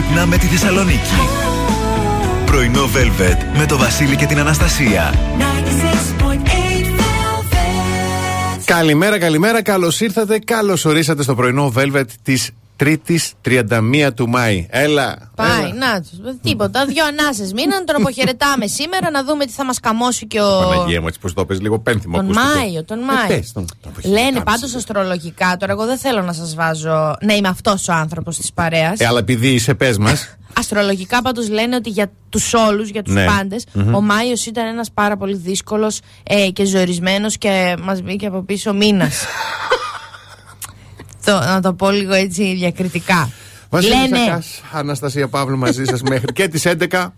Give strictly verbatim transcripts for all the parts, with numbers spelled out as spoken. Ξυπνάμε τη Θεσσαλονίκη. Πρωινό Velvet με το Βασίλη και την Αναστασία. Καλημέρα, καλημέρα, καλώς ήρθατε, καλώς ορίσατε στο πρωινό Velvet της Τρίτης τριάντα μία του Μάη. Έλα! Πάει, να τους. Τίποτα. Δύο ανάσες μείναν. Τον αποχαιρετάμε σήμερα να δούμε τι θα μας καμώσει και ο. Παναγία μου, έτσι πως το πες, λίγο πένθυμο. Τον Μάιο, τον Μάιο. Λένε πάντως αστρολογικά, τώρα εγώ δεν θέλω να σας βάζω να είμαι αυτός ο άνθρωπος της παρέας. Ε, αλλά επειδή είσαι, πες μας. Αστρολογικά πάντως λένε ότι για τους όλους, για τους ναι. πάντες, mm-hmm. ο Μάιος ήταν ένας πάρα πολύ δύσκολος ε, και ζωρισμένος και μας μπήκε από πίσω μήνας. Το, να το πω λίγο έτσι διακριτικά. Βασίλη Σακάς, Αναστασία Παύλου μαζί σας μέχρι και τις έντεκα.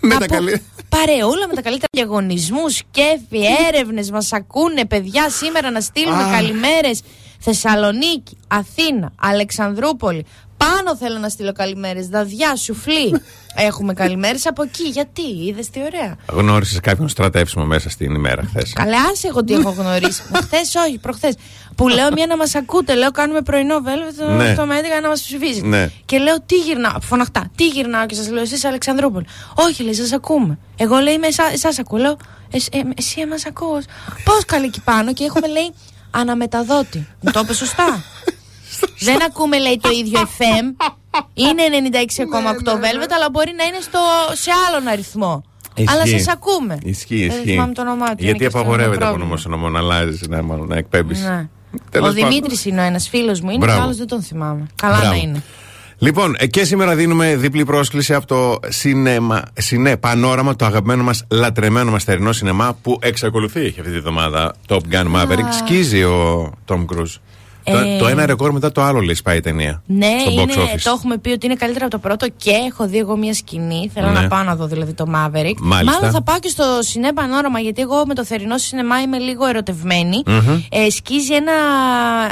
Με τα καλύ... Παρεούλα με τα καλύτερα διαγωνισμούς, κέφι, έρευνες. Μας ακούνε παιδιά σήμερα να στείλουμε καλημέρες. Θεσσαλονίκη, Αθήνα, Αλεξανδρούπολη. Πάνω θέλω να στείλω καλημέρες. Δαδιά, σουφλί. Έχουμε καλημέρες από εκεί. Γιατί, είδες τι ωραία. Γνώρισες κάποιον στρατεύσιμο μέσα στην ημέρα χθες? Καλά, άσε εγώ τι έχω γνωρίσει. Χθες, όχι, προχθές. Που λέω μία να μας ακούτε. Λέω κάνουμε πρωινό Velvet. Ναι. Το μέτρηκα να μας ψηφίζετε. Ναι. Και λέω τι γυρνάω. Φωναχτά. Τι γυρνάω και σας λέω εσείς Αλεξανδρούπολη. Όχι, λέει, σας ακούμε. Εγώ λέει εσάς ακούω. Λέω εσύ εμάς ακούς. Πώς καλή εκεί πάνω και έχουμε λέει αναμεταδότη. Μου το είπε σωστά. Δεν ακούμε λέει το ίδιο εφ εμ. Είναι ενενήντα έξι κόμμα οκτώ Velvet, αλλά μπορεί να είναι στο, σε άλλον αριθμό. Ισχύει. Αλλά σας ακούμε. Ισχύει, ισχύει. Δεν θυμάμαι το όνομά του. Γιατί απαγορεύεται από νομοσύνομο να αλλάζει, να, να εκπέμπει. Ναι. Ο Δημήτρης είναι ο ένας φίλος μου, είναι ο άλλος δεν τον θυμάμαι. Καλά Μπράβο. να είναι. Λοιπόν, και σήμερα δίνουμε διπλή πρόσκληση από το σινέμα, Σινέ Πανόραμα, το αγαπημένο μας, λατρεμένο μας θερινό σινεμά που εξακολουθεί έχει αυτή τη εβδομάδα Top Gun Maverick. Σκίζει ο Tom Cruise. Το, ε... το ένα ρεκόρ μετά το άλλο λέει σπάει η ταινία. Ναι, είναι, το έχουμε πει ότι είναι καλύτερα από το πρώτο και έχω δει εγώ μια σκηνή. Θέλω ναι. να πάω να δω δηλαδή το Maverick. Μάλιστα. Μάλλον θα πάω και στο Σινέ Πανόραμα γιατί εγώ με το θερινό σινεμά είμαι λίγο ερωτευμένη. Mm-hmm. Ε, σκίζει ένα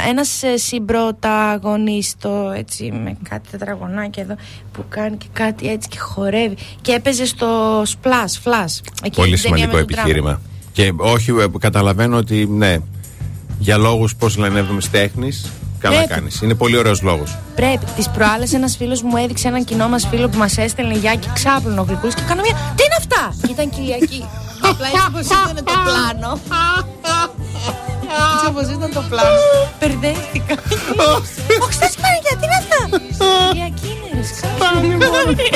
ένας συμπροταγωνίστο έτσι με κάτι τετραγωνάκια εδώ που κάνει και κάτι έτσι και χορεύει. Και έπαιζε στο Splash, Flash. Πολύ σημαντικό επιχείρημα. Και όχι, καταλαβαίνω ότι ναι. Για λόγους, πώς λένε, έβδομης τέχνης, καλά κάνεις. Είναι πολύ ωραίος λόγος. Πρέπει. Τις προάλλες ένας φίλος μου έδειξε έναν κοινό μας φίλο που μας έστελνε Γιάκη ξάπλωνο γλυκούς και κάνω μια. Τι είναι αυτά! Και ήταν Κυριακή. Απλά έτσι όπως ήταν το πλάνο. Έτσι όπως ήταν το πλάνο. Περδέστηκα. Όχι, θα σου πάρει γιατί είναι αυτά. Κυριακή είναι ρίσκα. Πάμε μόνοι.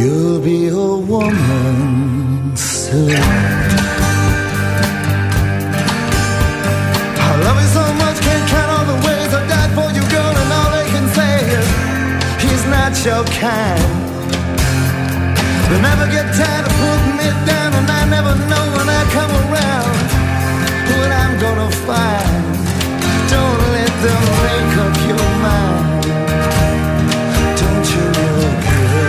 You'll be a woman soon. Your kind. They never get tired of putting it down, and I never know when I come around what I'm gonna find. Don't let them make up your mind. Don't you look good?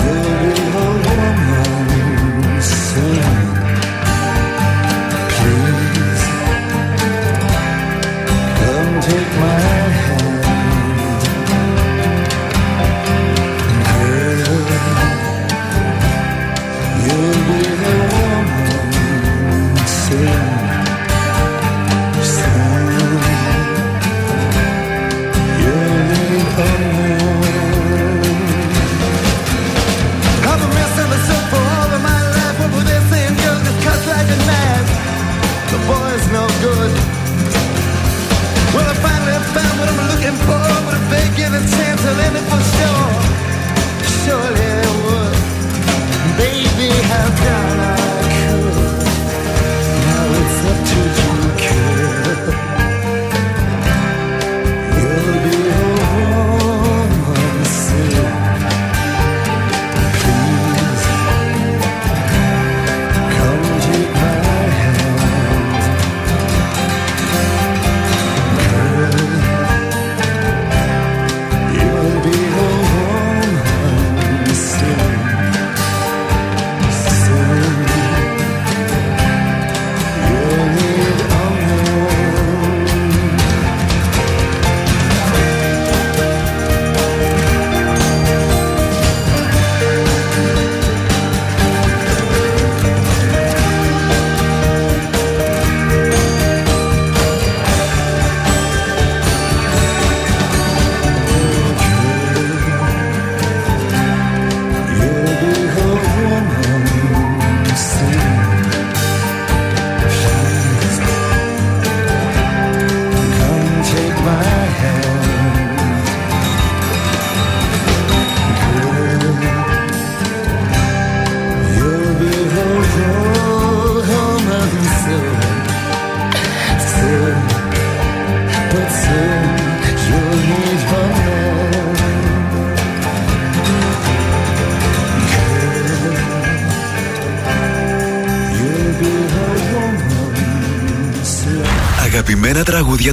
You'll be a woman soon. Please come take my hand. Αγαπημένα τραγούδια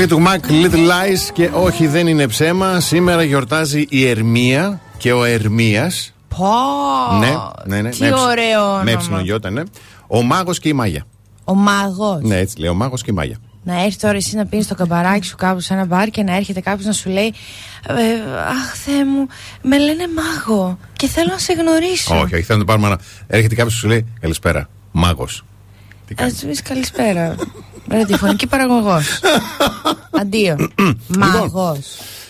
Fleetwood Mac, Little Lies και όχι δεν είναι ψέμα. Σήμερα γιορτάζει η Ερμία και ο Ερμίας. Πω! Ναι, ναι, ναι. Τι με ωραίο όνομα. Με έψινο γιώτα, ναι. Ο Μάγος και η Μάγια. Ο Μάγος. Ναι, έτσι λέει, ο Μάγος και η Μάγια. Να έρθει τώρα εσύ να πίνεις το καμπαράκι σου κάπου σε ένα μπαρ και να έρχεται κάποιος να σου λέει ε, αχ Θεέ μου, με λένε Μάγο και θέλω να σε γνωρίσω. Όχι, όχι, θέλω να το πάρουμε να... Έρχεται κάποιος να σου λέει καλησπέρα, Μάγος. Ας του πεις καλησπέρα. Ραδιοφωνική παραγωγός. Αντίο. Μάγος.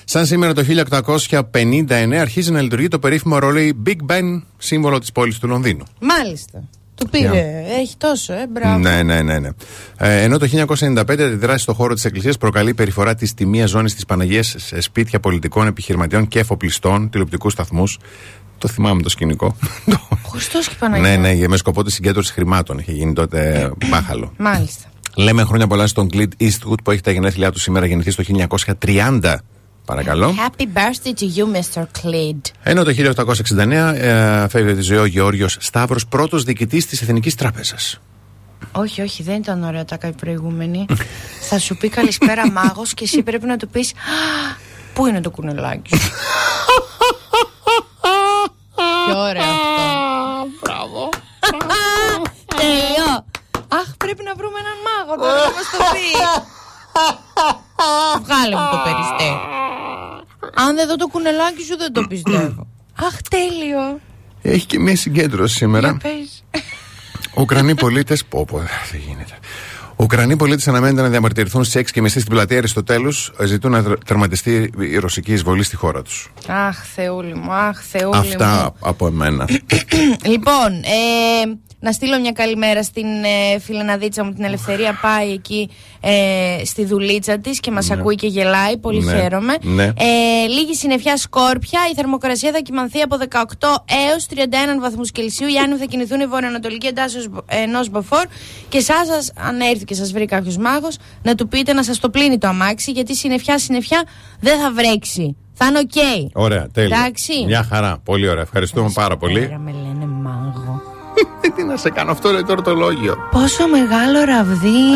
Σαν σήμερα το χίλια οκτακόσια πενήντα εννέα αρχίζει να λειτουργεί το περίφημο ρολόι Big Ben, σύμβολο της πόλης του Λονδίνου. Μάλιστα. Του πήρε, yeah. Έχει τόσο, ε, μπράβο. Ναι, ναι, ναι. ναι. Ε, ενώ το χίλια εννιακόσια ενενήντα πέντε αντιδράσει στο χώρο της Εκκλησίας προκαλεί περιφορά της τιμίας ζώνης της Παναγίας σε σπίτια πολιτικών, επιχειρηματιών και εφοπλιστών, τηλεοπτικούς σταθμούς. Το θυμάμαι το σκηνικό. Χριστός και Παναγία. Ναι, ναι, με σκοπό τη συγκέντρωση χρημάτων. Είχε γίνει τότε μπάχαλο. Μάλιστα. Λέμε χρόνια πολλά στον Clint Eastwood που έχει τα γενέθλιά του σήμερα, γεννηθεί το χίλια εννιακόσια τριάντα. Παρακαλώ. Happy birthday to you, mister Clint. Ενώ το χίλια οκτακόσια εξήντα εννέα ε, φεύγει τη ζωή ο Γεώργιος Σταύρος, πρώτος διοικητής της Εθνικής Τράπεζας. Όχι, όχι, δεν ήταν ωραία τα κάτι προηγούμενη. Θα σου πει καλησπέρα Μάγος και εσύ πρέπει να του πεις πού είναι το κουνελάκι σου. Τι ωραίο αυτό. Μπράβο. Τέλειο. Αχ, πρέπει να βρούμε έναν μάγο τώρα να μας το πει. Βγάλε μου το περιστέρι. Αν δεν δω το κουνελάκι σου δεν το πιστεύω. Αχ, τέλειο. Έχει και μια συγκέντρωση σήμερα. Ουκρανοί πολίτες. Πω πω, δεν γίνεται. Ουκρανοί πολίτες αναμένεται να διαμαρτυρηθούν στις έξι και μισή στην πλατεία Αριστοτέλους. Ζητούν να τερματιστεί η ρωσική εισβολή στη χώρα τους. Αχ, Θεούλη μου, αχ, Θεούλη μου. Αυτά από εμένα. Λοιπόν, ε, να στείλω μια καλημέρα στην ε, φιλεναδίτσα μου την Ελευθερία. Πάει εκεί ε, στη δουλίτσα της και μας ναι. ακούει και γελάει. Πολύ ναι. χαίρομαι. Ναι. Ε, λίγη συννεφιά σκόρπια. Η θερμοκρασία θα κυμανθεί από δεκαοκτώ έως τριάντα ένα βαθμούς Κελσίου. Οι άνεμοι θα κινηθούν η βορειοανατολική εντάσσεως ενός μποφόρ. Και σας, αν έρθει και σας βρει κάποιος μάγος, να του πείτε να σας το πλύνει το αμάξι. Γιατί συννεφιά, συννεφιά δεν θα βρέξει. Θα είναι οκ. Okay. Ωραία, τέλεια. Εντάξει. Μια χαρά. Πολύ ωραία. Ευχαριστούμε Ευχαριστώ πάρα πολύ. Πέρα, με λένε μάγο. Τι να σε κάνω, αυτό είναι το ορτολόγιο. Πόσο μεγάλο ραβδί.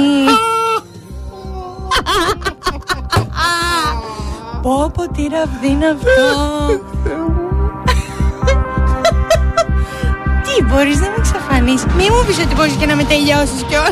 Πω πω τι ραβδί είναι αυτό. Τι μπορείς να με εξαφανίσεις. Μη μου πεις ότι μπορείς και να με τελειώσεις κι όλα.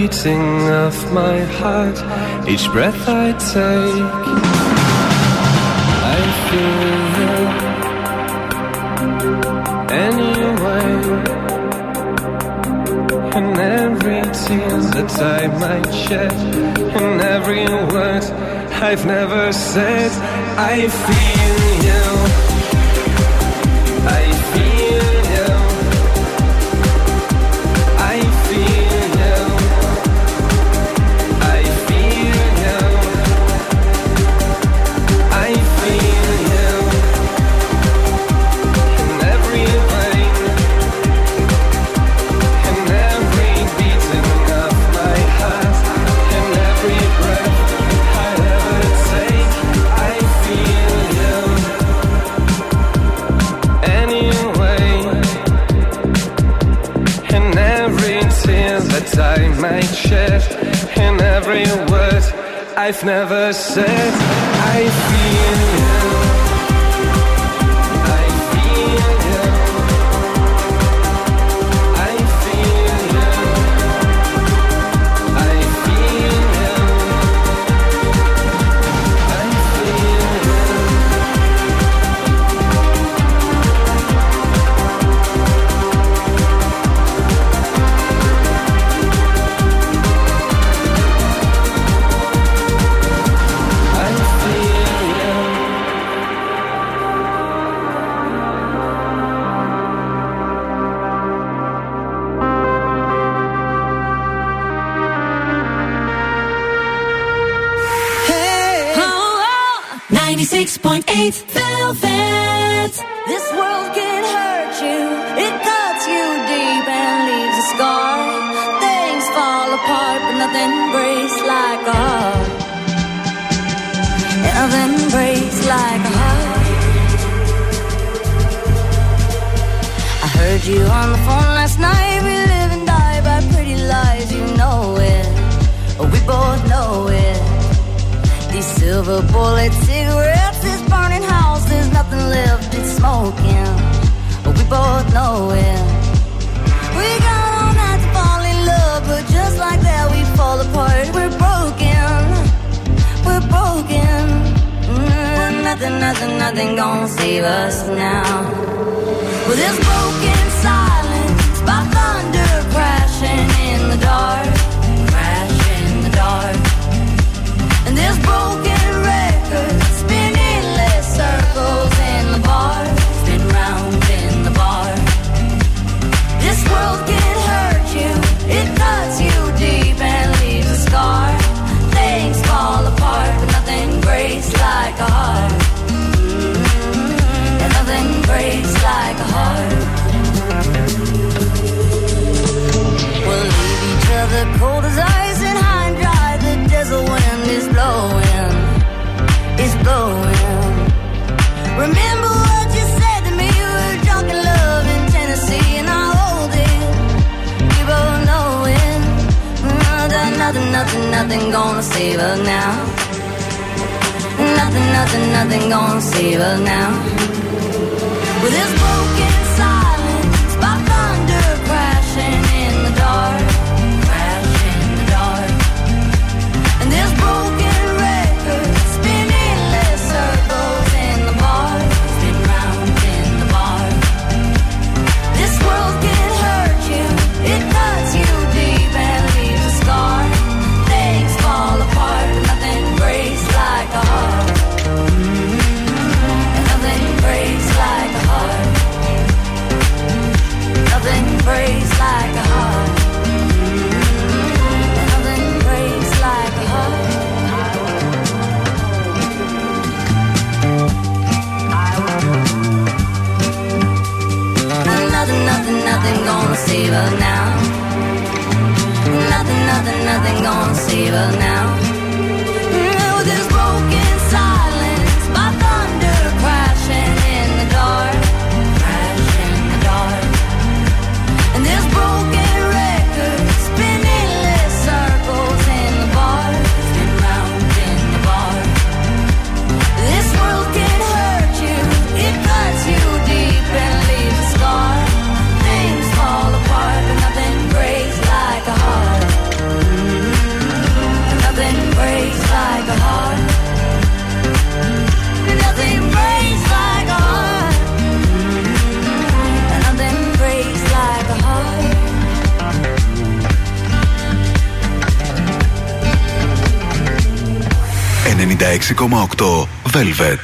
Beating of my heart, each breath I take, I feel you anyway, and every tear that I might shed, and every word I've never said, I feel you, I feel you, I feel. Anyway, I might share in every word I've never said. I feel you, I feel you, I feel you, I feel you, I feel six point eight Velvet. This world can hurt you. It cuts you deep and leaves a scar. Things fall apart, but nothing breaks like a heart. Nothing breaks like a heart. I heard you on the phone last night. We live and die by pretty lies. You know it. We both know it. These silver bullet cigarettes, this burning house, there's nothing left, it's smoking, but we both know it. We got all night to fall in love, but just like that we fall apart. We're broken, we're broken. Mm, nothing, nothing, nothing gonna save us now. Well, this broken silence by thunder crashing in the dark, crashing in the dark. And this broken record spinning circles in the bar, spin round in the bar. This world can hurt you, it cuts you deep and leaves a scar. Things fall apart, but nothing breaks like a heart. Mm-hmm. And nothing breaks like a heart. We'll leave each other cold as ice and high and dry. The desert wind is blowing, it's blowing. Remember what you said to me, you were drunk in love in Tennessee. And I hold it, we both know it. Nothing, nothing, nothing, nothing gonna save us now. Nothing, nothing, nothing gonna save us now. With this broken silence by thunder crashing in the dark, crashing in the dark. And this broken record spinning less circles six point eight Velvet.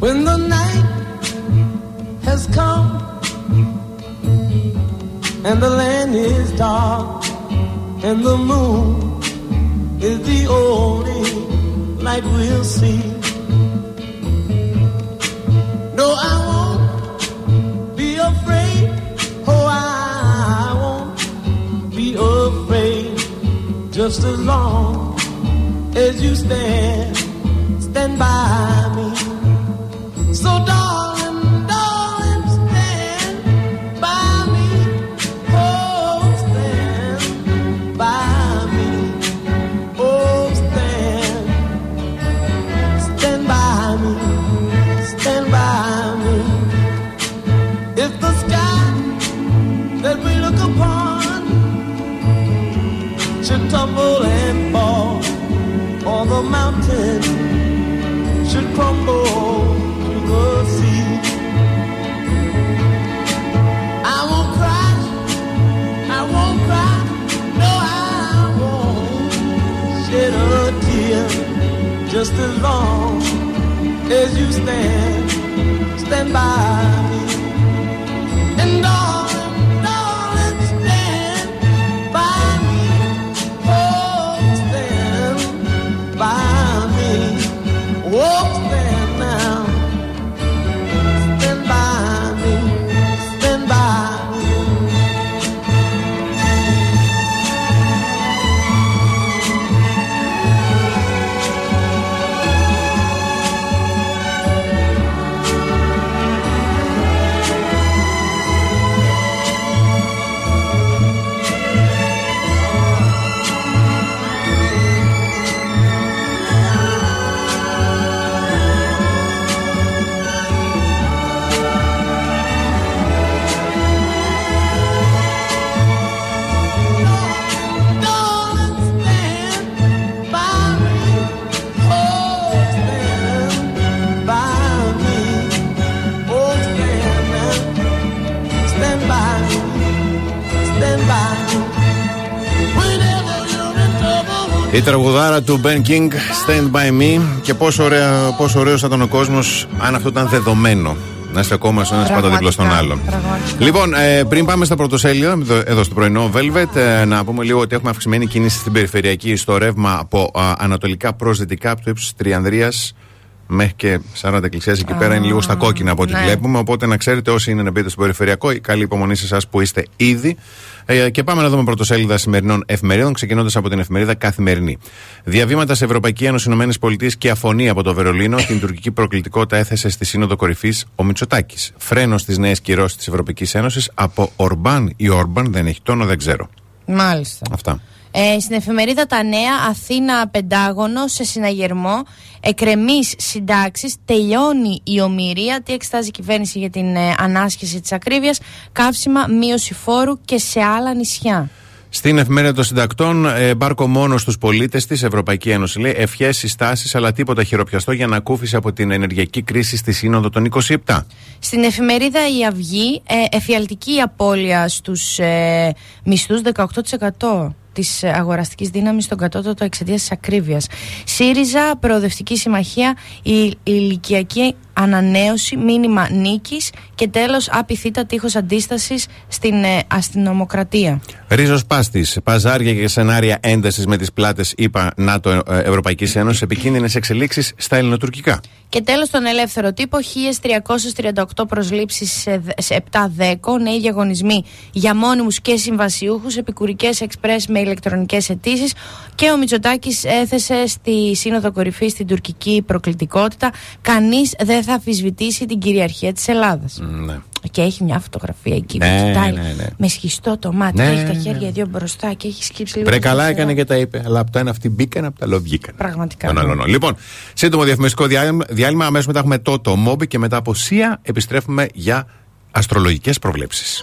When the night has come and the land is dark and the moon is the only light we'll see. No, I won't be afraid. Oh, I won't be afraid. just as long as you stand, stand by me. So darling, darling, stand by me. Oh, stand by me. Oh, stand, stand by me, stand by me. If the sky that we look upon should tumble and fall, or the mountain should crumble to the sea, I won't cry, I won't cry, no I won't shed a tear, just as long as you stand, stand by me. And all η τραγουδάρα του Ben King, Stand By Me. Και πόσο, ωραία, πόσο ωραίος θα ήταν ο κόσμος αν αυτό ήταν δεδομένο. Να στεκόμαστε ένας πάντα δίπλα στον άλλον. Λοιπόν, ε, πριν πάμε στα πρωτοσέλιδα, εδώ στο πρωινό Velvet, ε, να πούμε λίγο ότι έχουμε αυξημένη κίνηση στην περιφερειακή στο ρεύμα από ε, ανατολικά προς δυτικά, από το ύψος της Τριανδρίας μέχρι και σαράντα Εκκλησίας. Εκεί πέρα είναι λίγο στα κόκκινα από ό,τι βλέπουμε. Οπότε να ξέρετε, όσοι είναι να μπείτε στο περιφερειακό, η καλή υπομονή σε εσάς που είστε ήδη. Και πάμε να δούμε πρωτοσέλιδα σημερινών εφημερίδων, ξεκινώντας από την εφημερίδα Καθημερινή. Διαβήματα σε Ευρωπαϊκή Ένωση, ΗΠΑ και αφωνία από το Βερολίνο. Την τουρκική προκλητικότητα έθεσε στη Σύνοδο Κορυφής ο Μητσοτάκης. Φρένο στις νέες κυρώσεις της Ευρωπαϊκής Ένωσης από Ορμπάν ή Όρμπαν, δεν έχει τόνο, δεν ξέρω. Μάλιστα. Αυτά. Ε, στην εφημερίδα Τα Νέα, Αθήνα Πεντάγωνο σε συναγερμό. Εκρεμείς συντάξεις, τελειώνει η ομοιρία. Τι εξετάζει η κυβέρνηση για την ε, ανάσχεση της ακρίβειας, καύσιμα, μείωση φόρου και σε άλλα νησιά. Στην εφημερίδα των συντακτών, ε, μπάρκο μόνο στους πολίτες της Ευρωπαϊκή Ένωση. Λέει ευχές, συστάσεις, αλλά τίποτα χειροπιαστό για ανακούφιση από την ενεργειακή κρίση στη Σύνοδο των είκοσι επτά. Στην εφημερίδα Η Αυγή, ε, εφιαλτική απώλεια στους ε, μισθούς δεκαοκτώ τοις εκατό. Της αγοραστικής δύναμης στον κατώτατο εξαιτίας της ακρίβειας. ΣΥΡΙΖΑ, Προοδευτική Συμμαχία, η ηλικιακή ανανέωση, μήνυμα νίκης και τέλος απειθήτα τείχος αντίστασης στην ε, αστυνομοκρατία. Ρίζος Πάστης, παζάρια και σενάρια έντασης με τις πλάτες ΗΠΑ, ΝΑΤΟ, Ευρωπαϊκής Ένωσης, επικίνδυνες εξελίξεις στα ελληνοτουρκικά. Και τέλος τον ελεύθερο τύπο, χίλια τριακόσιες τριάντα οκτώ προσλήψεις σε, σε επτά δέκο, νέοι διαγωνισμοί για μόνιμους και συμβασιούχους, επικουρικές εξπρές με ηλεκτρονικές αιτήσεις και ο Μητσοτάκης έθεσε στη Σύνοδο Κορυφής την τουρκική προκλητικότητα. Κανείς δεν θα αμφισβητήσει την κυριαρχία της Ελλάδας. Ναι. Και έχει μια φωτογραφία εκεί που ναι, κοιτάει ναι, ναι. με σχιστό το μάτι. Ναι, έχει τα χέρια ναι. δύο μπροστά και έχει σκύψει λίγο. Βρε καλά έκανε ναι. και τα είπε. Αλλά από τα ένα αυτοί μπήκαν, από τα άλλο βγήκαν. Πραγματικά. Ναι. Λοιπόν, σύντομο διαφημιστικό διάλειμμα. Αμέσως μετά έχουμε Τότο Μόμπι και μετά από Σία επιστρέφουμε για αστρολογικές προβλέψεις.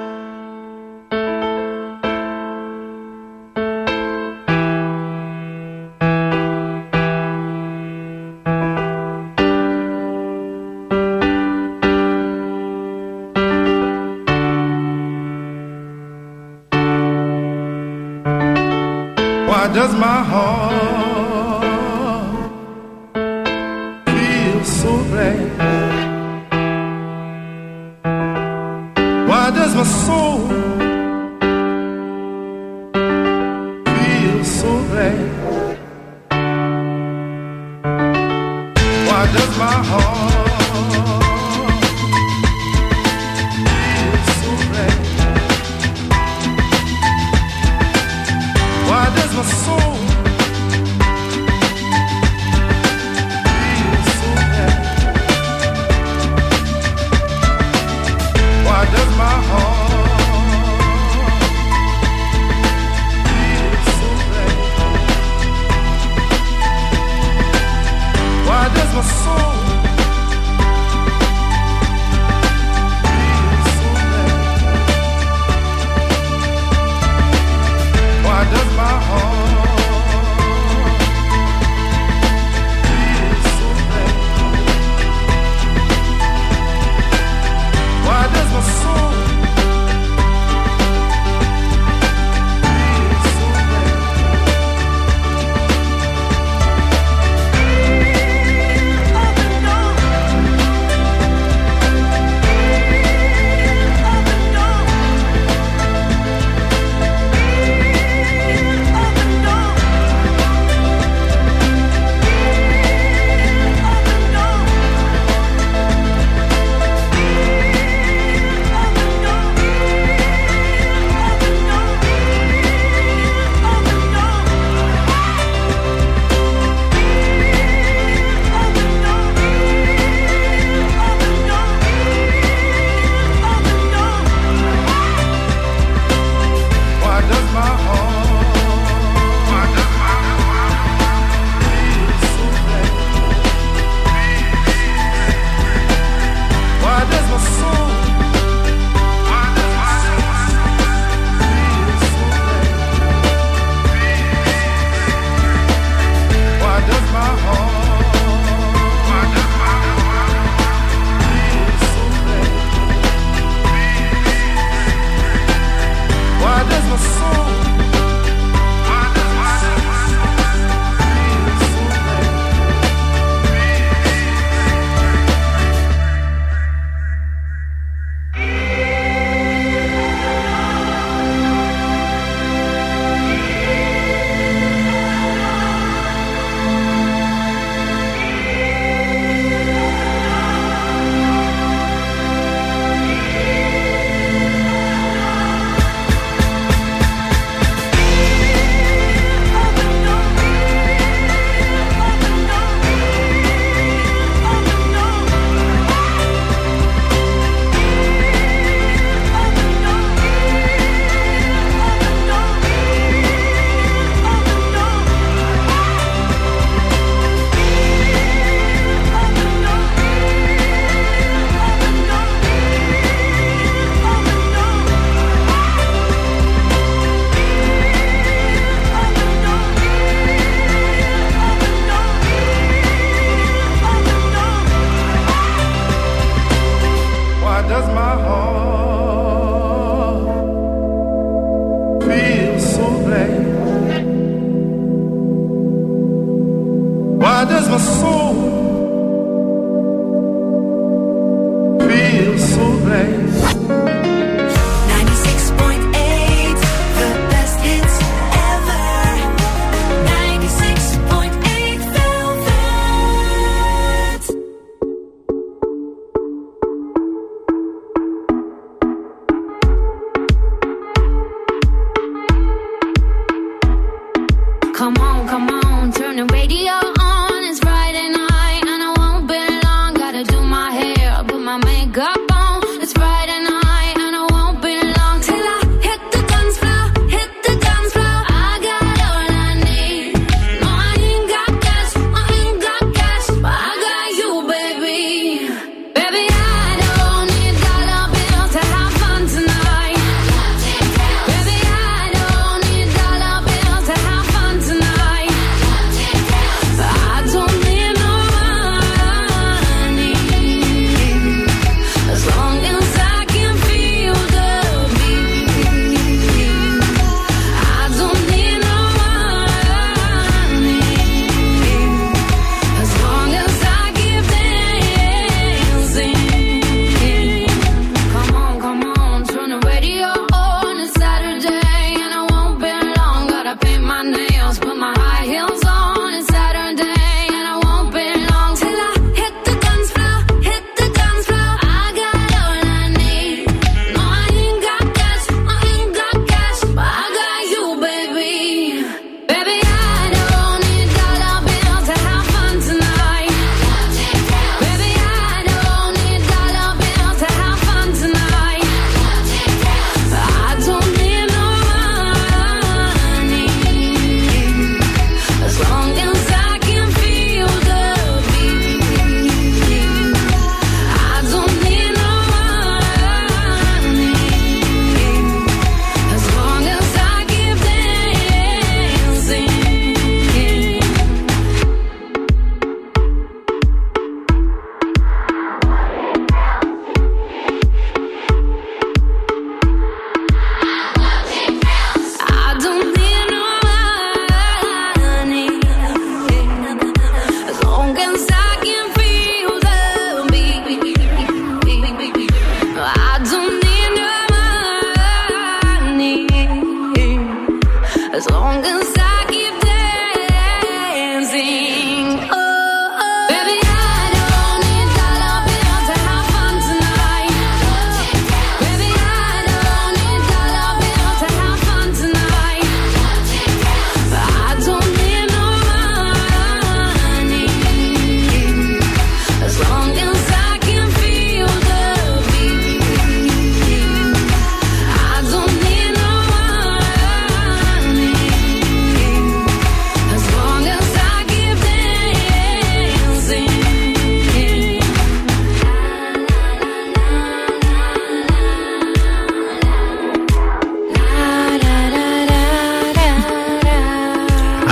Does my heart feel so bad? Why does my soul feel so bad? Why does my heart feel so bad? Why does my soul feel so bad? Why does my heart feel so bad? Why does my soul Come on, come on, turn the radio on, it's Friday night.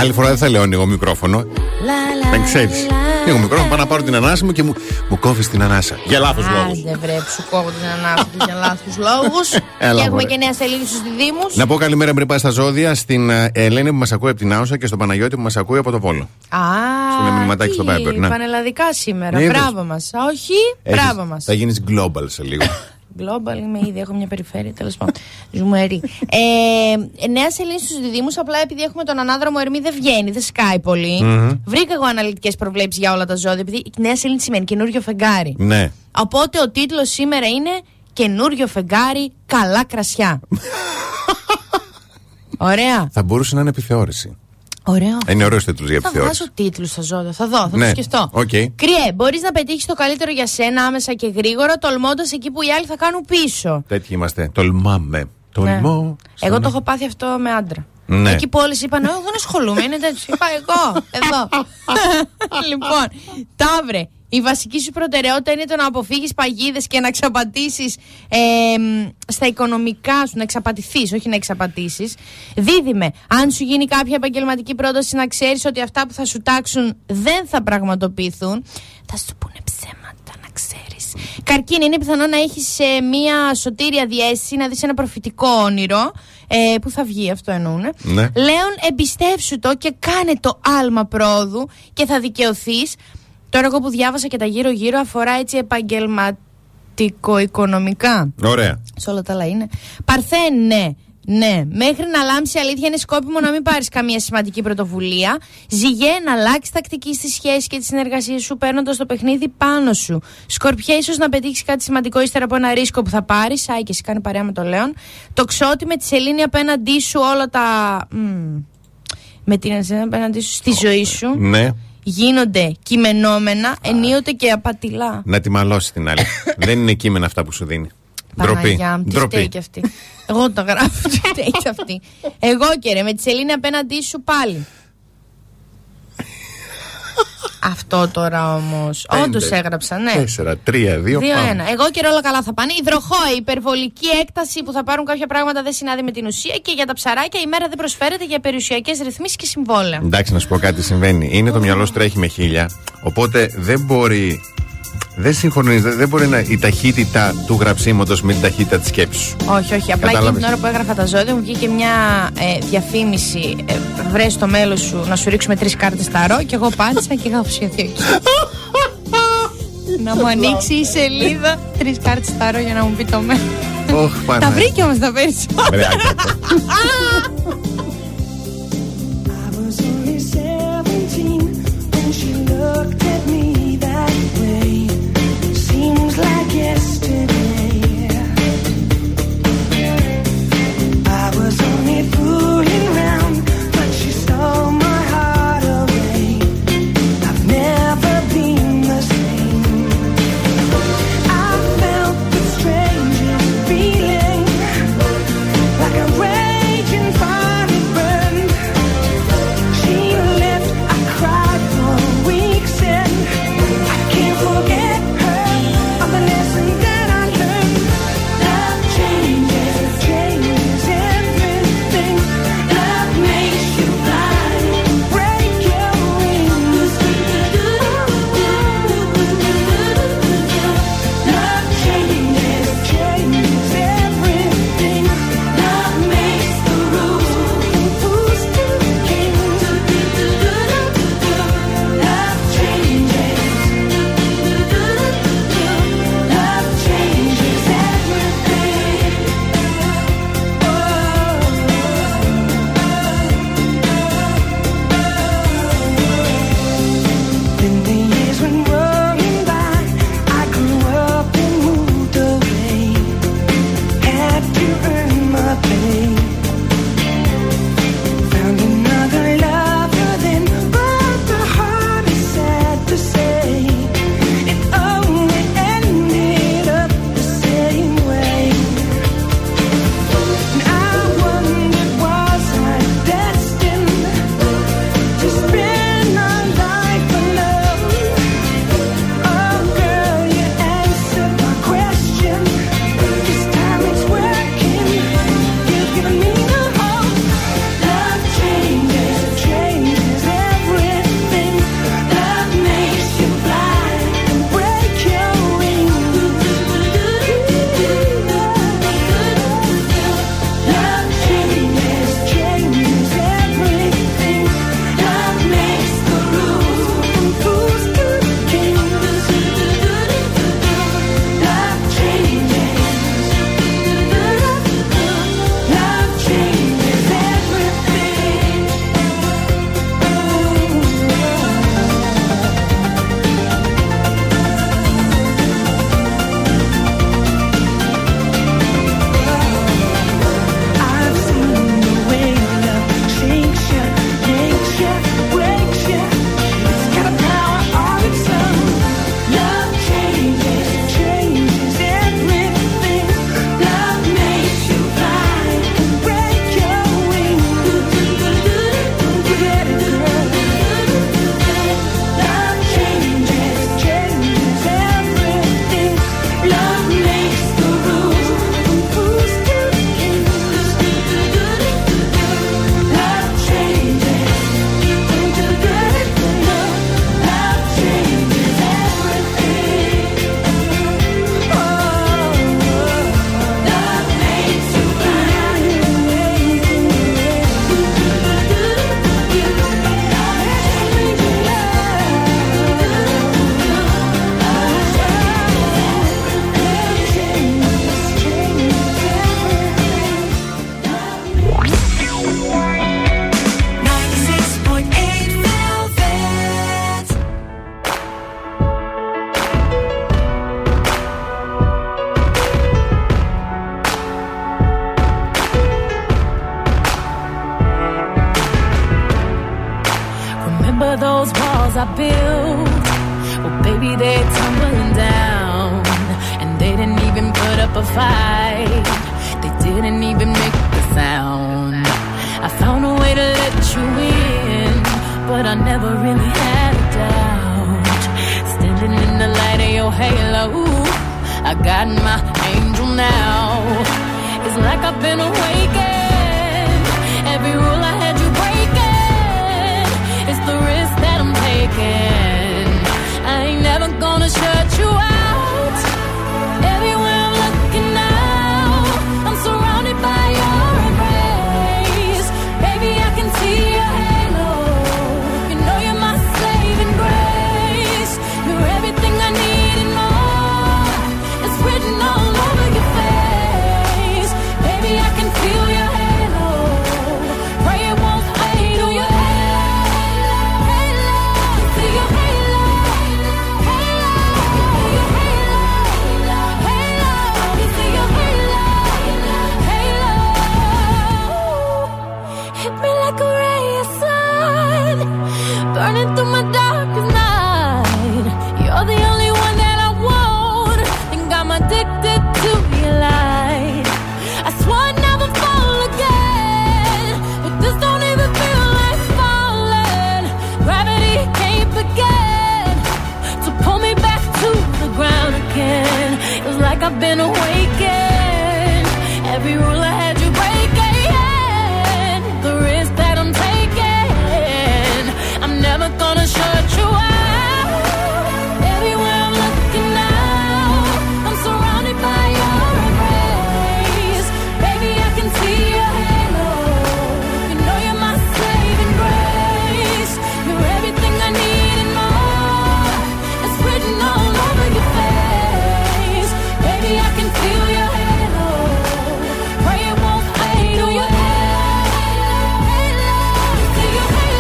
Άλλη φορά δεν θα λέω ανοίγω μικρόφωνο. Δεν ξέρεις. Ανοίγω μικρόφωνο, πάω να πάρω την ανάσα μου και μου, μου κόβεις την ανάσα. Για λάθος λόγους. Δεν πρέπει, σου κόβω την ανάσα και για λάθος λόγους. Και έχουμε και νέα σελίδα στους Δήμους. Να πω καλημέρα πριν πάει στα ζώδια στην Ελένη που μας ακούει από την Άουσα και στον Παναγιώτη που μας ακούει από το Βόλο. Α, τι, στο πανελλαδικά σήμερα. Μπράβο μας. Όχι, μπράβο μας. Θα γίνεις global σε λίγο. Global είμαι ήδη, έχω μια περιφέρεια, τέλος πάντων. Ζουμερή. Ε, νέα σελήνη στους Διδήμους, απλά επειδή έχουμε τον ανάδρομο Ερμή δεν βγαίνει, δεν σκάει πολύ. Mm-hmm. Βρήκα εγώ αναλυτικές προβλέψεις για όλα τα ζώδια, επειδή η νέα σελήνη σημαίνει καινούριο φεγγάρι. Ναι. Οπότε ο τίτλος σήμερα είναι «Καινούριο φεγγάρι, καλά κρασιά». Ωραία. Θα μπορούσε να είναι επιθεώρηση. Ωραίο. Είναι ωραίος τίτλος για επιθεώρηση. Θα βάζω τίτλους στα ζώδια. Θα δω, θα ναι. το σκεφτώ. Okay. Κριέ, μπορείς να πετύχεις το καλύτερο για σένα άμεσα και γρήγορα, τολμώντας εκεί που οι άλλοι θα κάνουν πίσω. Τέτοιοι είμαστε. Τολμάμε. Τολμώ. Ναι. Εγώ να... το έχω πάθει αυτό με άντρα. Ναι. Εκεί που όλες είπαν, εγώ δεν ασχολούμαι. Είναι τέτοιο. Είπα εγώ. Εδώ. Λοιπόν, Ταύρε. Η βασική σου προτεραιότητα είναι το να αποφύγεις παγίδες και να εξαπατήσεις ε, στα οικονομικά σου, να εξαπατηθείς, όχι να εξαπατήσεις. Δίδυμε, αν σου γίνει κάποια επαγγελματική πρόταση, να ξέρεις ότι αυτά που θα σου τάξουν δεν θα πραγματοποιηθούν. Θα σου πούνε ψέματα, να ξέρεις. Καρκίνη, είναι πιθανό να έχεις ε, μία σωτήρια διέστηση, να δεις ένα προφητικό όνειρο. Ε, που θα βγει, αυτό εννοούνε. Ναι. Λέων, εμπιστεύσου το και κάνε το άλμα πρόοδου και θα δικαιωθείς. Τώρα εγώ που διάβασα και τα γύρω-γύρω αφορά έτσι επαγγελματικο-οικονομικά. Ωραία. Σε όλα τα άλλα είναι. Παρθένε, ναι. Μέχρι να λάμψει η αλήθεια είναι σκόπιμο να μην πάρεις καμία σημαντική πρωτοβουλία. Ζυγέ, να αλλάξεις τακτική στη σχέση και τη συνεργασία σου παίρνοντας το παιχνίδι πάνω σου. Σκορπιέ, ίσως να πετύχεις κάτι σημαντικό ύστερα από ένα ρίσκο που θα πάρεις. Άι, και εσύ κάνει παρέα με το Λέον. Τοξότη, με τη σελήνη απέναντί σου όλα τα. Μ, με την σελήνη απέναντί σου στη ζωή σου. Ναι. Γίνονται κειμενόμενα, ενίοτε και απατηλά. Να τη μαλώσει την άλλη. Δεν είναι κείμενα αυτά που σου δίνει. Ντροπή. Ντροπή και αυτή. Εγώ το γράφω. Τι φταίει και αυτή. Εγώ και ρε, με τη σελήνη απέναντί σου πάλι. Αυτό τώρα όμως. Όντως έγραψα, ναι. τέσσερα, τρία, δύο, ένα. Εγώ και όλα καλά θα πάνε. Υδροχόη, υπερβολική έκταση που θα πάρουν κάποια πράγματα δεν συνάδει με την ουσία και για τα ψαράκια η μέρα δεν προσφέρεται για περιουσιακές ρυθμίσεις και συμβόλαια. Εντάξει, να σου πω κάτι συμβαίνει. Είναι το μυαλό σου τρέχει με χίλια. Οπότε δεν μπορεί. Δεν συγχρονίζεται, δεν μπορεί να η ταχύτητα του γραψίματος με την ταχύτητα της σκέψης σου. Όχι, όχι. Απλά και την ώρα που έγραφα τα ζώδια μου βγήκε μια ε, διαφήμιση. Ε, βρες το μέλος σου να σου ρίξουμε τρεις κάρτες ταρό και εγώ πάτησα και είχα αφοσιωθεί εκεί. Να μου ανοίξει η σελίδα τρεις κάρτες ταρό για να μου πει το μέλος. Τα βρήκε όμως τα περισσότερα. Seems like yesterday. I was only fooling around, but she stole my heart away. I've never been the same. I felt the strangest feeling, like a raging fire. all of those walls I built, well, baby, they're tumbling down. And they didn't even put up a fight. They didn't even make a sound. I found a way to let you in, but I never really had a doubt. Standing in the light of your halo, I got my angel now. It's like I've been awakened. Every rule I had you breaking. It's the risk that I'm taking. I ain't never gonna shut you out. Everywhere I'm looking now, I'm surrounded by your embrace. Baby, I can see your halo. You know you're my saving grace. You're everything I need and more. Written all over your face. Baby, I can feel your halo. Pray it won't fade on your halo. Halo, feel your halo. Halo, your halo. Halo, you feel your halo. Halo. Hit me like a ray of sun, burning through my darkest night. You're the only one that I want. Think I'm addicted to your light. I swore I'd never fall again, but this don't even feel like falling. Gravity can't begin to pull me back to the ground again. It was like I've been awakened. Every rule I had you breaking. The risk that I'm taking. I'm never gonna shut you out. Everywhere I'm looking now, I'm surrounded by your embrace. Baby, I can see your halo. You know you're my saving grace. You're everything I need and more. It's written all over your face. Baby, I can feel your halo. Pray it won't fade on your halo. Halo, feel your halo.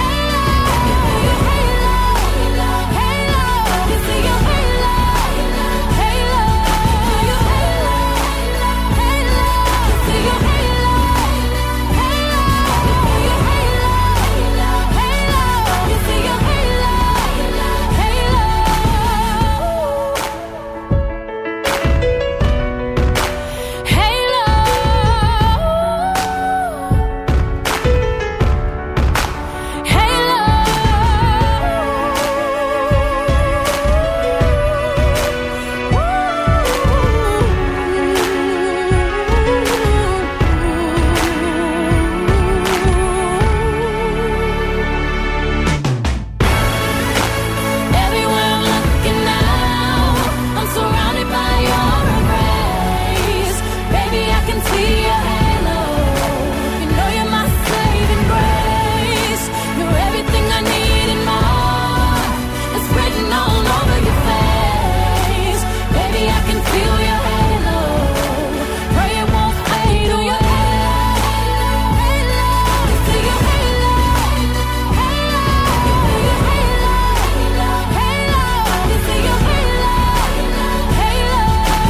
Halo, your halo. Halo, you feel your halo. Halo, your halo. Halo, you feel your halo. Halo, your halo. Halo, you feel your halo. Halo. Halo. Halo. Everywhere I'm looking now, I'm surrounded by your embrace. Baby, I can see your halo. You know you're my saving grace. You're everything I need and more. It's written all over your face. Baby, I can feel your halo. Pray it won't fade on your halo. Halo, you feel your halo. Halo, you feel your halo. Halo, you feel your halo. Halo, you feel your halo. Halo, you feel your halo. Halo, you feel your halo. Halo, you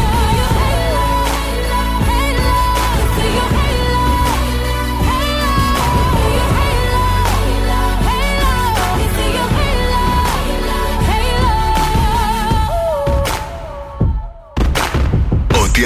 feel your halo. Halo. Ό,τι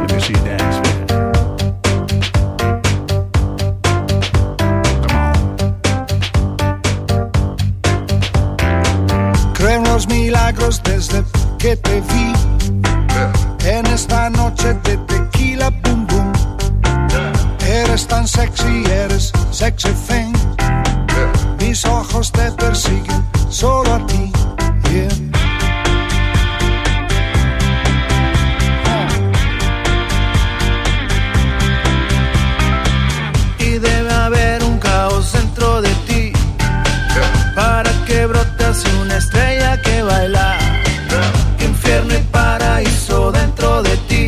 Let me see you dance, man. Creen los milagros desde que te vi. En esta noche de tequila, boom, boom. Eres tan sexy, eres sexy thing. Mis ojos te persiguen solo a ti. Yeah. Y debe haber un caos dentro de ti para que brote así una estrella que baila. Infierno y paraíso dentro de ti.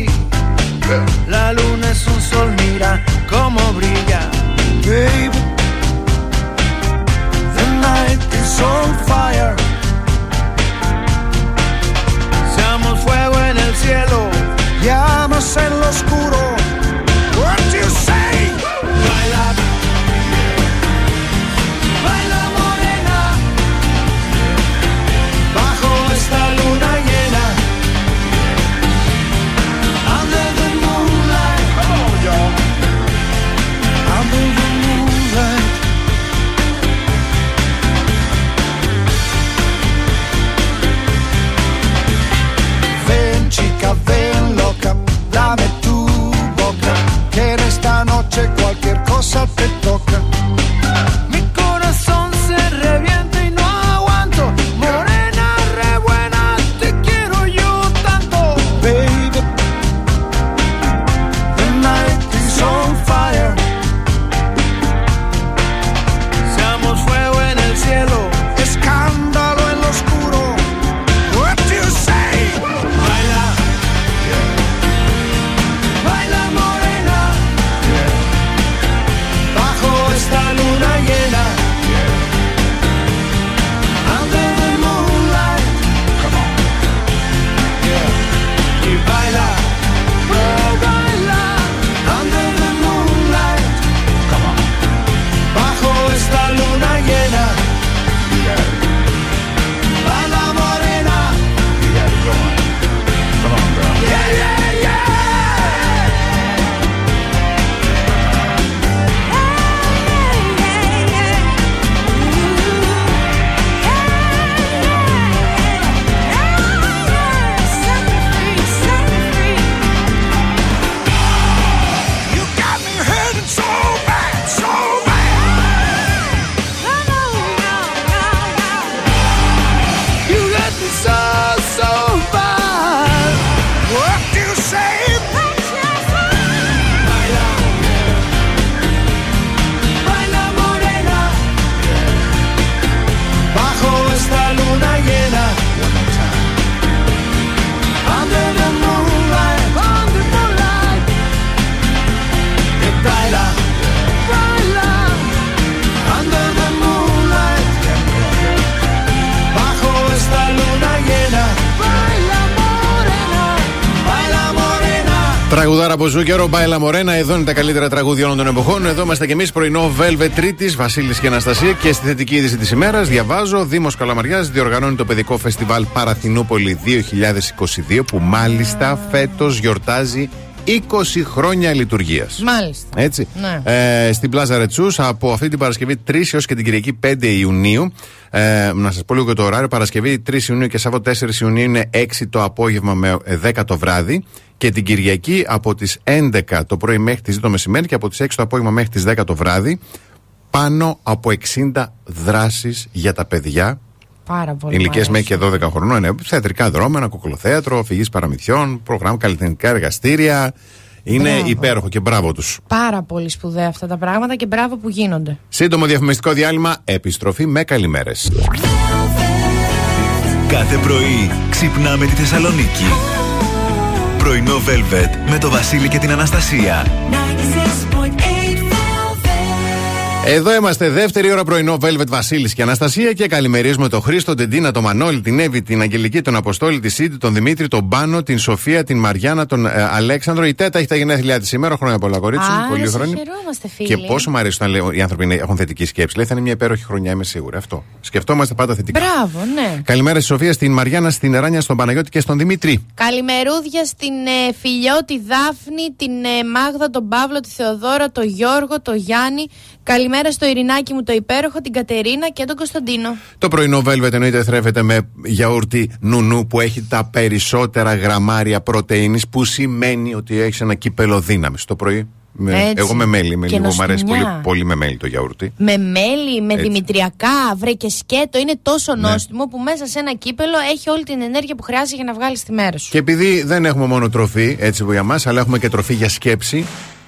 La luna es un sol, mira cómo brilla. Baby, the perderse en lo oscuro. What do you say? Baila, baila morena, bajo esta luna llena. Under the moonlight, come on y'all. Under the moonlight. Ven chica, ven loca, dame tu boca, que en esta noche cualquier cosa te toca. Mi corazón se revienta y no aguanto, morena re buena, te quiero yo tanto. Baby, the night is on fire, seamos fuego en el cielo, escándalo en lo oscuro. What do you say? Baila, baila morena, bajo esta luna llena. Under the moonlight, come on, yeah. Y baila, oh, baila, under the moonlight, come on, bajo esta luna llena. Baila morena, yeah, yeah, yeah. You got me hurting so bad, so bad. You got me so, so bad. What do you say? Baila, baila morena, bajo esta luna llena. Under the moonlight, under the moonlight. Baila, baila, under the moonlight, bajo esta luna llena. Baila morena, baila morena. Τραγουδάρα από Ζούκερο, Μπάιλα Μορένα. Εδώ είναι τα καλύτερα τραγούδια όλων των εποχών. Εδώ είμαστε κι εμείς, πρωινό Velvet Τρίτης, Βασίλης και Αναστασία. Και στη θετική είδηση της ημέρας διαβάζω: Δήμος Καλαμαριάς διοργανώνει το παιδικό φεστιβάλ Παραθυνούπολη δύο χιλιάδες είκοσι δύο, που μάλιστα φέτος γιορτάζει είκοσι χρόνια λειτουργίας. Μάλιστα. Έτσι. Ναι. Ε, στην Πλάζα Ρετσούς από αυτή την Παρασκευή τρεις έως και την Κυριακή πέντε Ιουνίου. Ε, να σας πω λίγο και το ωράριο. Παρασκευή τρεις Ιουνίου και Σάββατο τέσσερις Ιουνίου είναι έξι το απόγευμα με δέκα το βράδυ. Και την Κυριακή από τις έντεκα το πρωί μέχρι τις δύο το μεσημέρι και από τις έξι το απόγευμα μέχρι τις δέκα το βράδυ. Πάνω από εξήντα δράσεις για τα παιδιά. Ηλικίες μέχρι και δώδεκα χρονών, είναι θεατρικά δρόμενα, κουκλοθέατρο, αφηγήσεις παραμυθιών, προγράμματα, καλλιτεχνικά εργαστήρια. Είναι μπράβο. Υπέροχο και μπράβο τους. Πάρα πολύ σπουδαία αυτά τα πράγματα και μπράβο που γίνονται. Σύντομο διαφημιστικό διάλειμμα, επιστροφή με καλημέρες. Κάθε πρωί ξυπνάμε τη Θεσσαλονίκη. Πρωινό Velvet με το Βασίλη και την Αναστασία. Εδώ είμαστε, δεύτερη ώρα πρωινό Velvet, Βασίλης και Αναστασία, και καλημερίζουμε τον Χρήστο, την Τίνα, τον Μανώλη, την Εύη, την Αγγελική, τον Αποστόλη, τη Σίτη, τον Δημήτρη, τον Πάνο, την Σοφία, την Μαριάννα, τον ε, Αλέξανδρο. Η Τέτα έχει τα γενέθλιά της σήμερα, χρόνια πολλά κορίτσια. Πολύ χρόνια. Και πόσο μου αρέσει όταν οι άνθρωποι έχουν θετική σκέψη. Λέει, θα είναι μια υπέροχη χρονιά, είμαι σίγουρη. Αυτό. Σκεφτόμαστε πάντα θετικά. Μπράβο, ναι. Καλημέρα στη Σοφία, στην Μαριάννα, στην Εράνια, στον Παναγιώτη και στον Δημήτρη. Καλημερούδια στην ε, Φιλιώτη Δάφνη, την ε, Μάγδα, τον Παύλο, τη Θεοδόρα, τον Γιώργο, τον Γιάννη. Καλημέρα στο Ειρηνάκι μου το υπέροχο, την Κατερίνα και τον Κωνσταντίνο. Το πρωινό Velvet εννοείται θρέφεται με γιαούρτι νουνού που έχει τα περισσότερα γραμμάρια πρωτεΐνης, που σημαίνει ότι έχεις ένα κύπελο δύναμης το πρωί. Με, εγώ με μέλι, με λίγο, μου αρέσει πολύ, πολύ με μέλι το γιαούρτι. Με μέλι, με έτσι. Δημητριακά, βρε και σκέτο, είναι τόσο νόστιμο, ναι, που μέσα σε ένα κύπελο έχει όλη την ενέργεια που χρειάζεται για να βγάλεις τη μέρα σου. Και επειδή δεν έχουμε μόνο τροφή έτσι για μας, αλλά έχουμε και τροφή για σκέψη.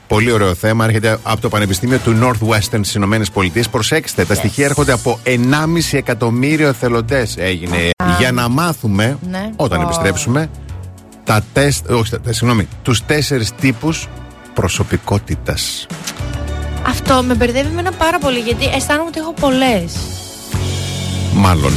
Πολύ ωραίο θέμα, έρχεται από το Πανεπιστήμιο του Northwestern στις Ηνωμένες Πολιτείες. Προσέξτε, yes, τα στοιχεία έρχονται από ενάμιση εκατομμύριο εθελοντές. Έγινε uh-huh. για να μάθουμε, ναι, όταν oh. επιστρέψουμε, τα τεστ, όχι, τα, συγγνώμη, τους τέσσερις τύπους προσωπικότητας. Αυτό με μπερδεύει εμένα πάρα πολύ, γιατί αισθάνομαι ότι έχω πολλές. Μάλλον.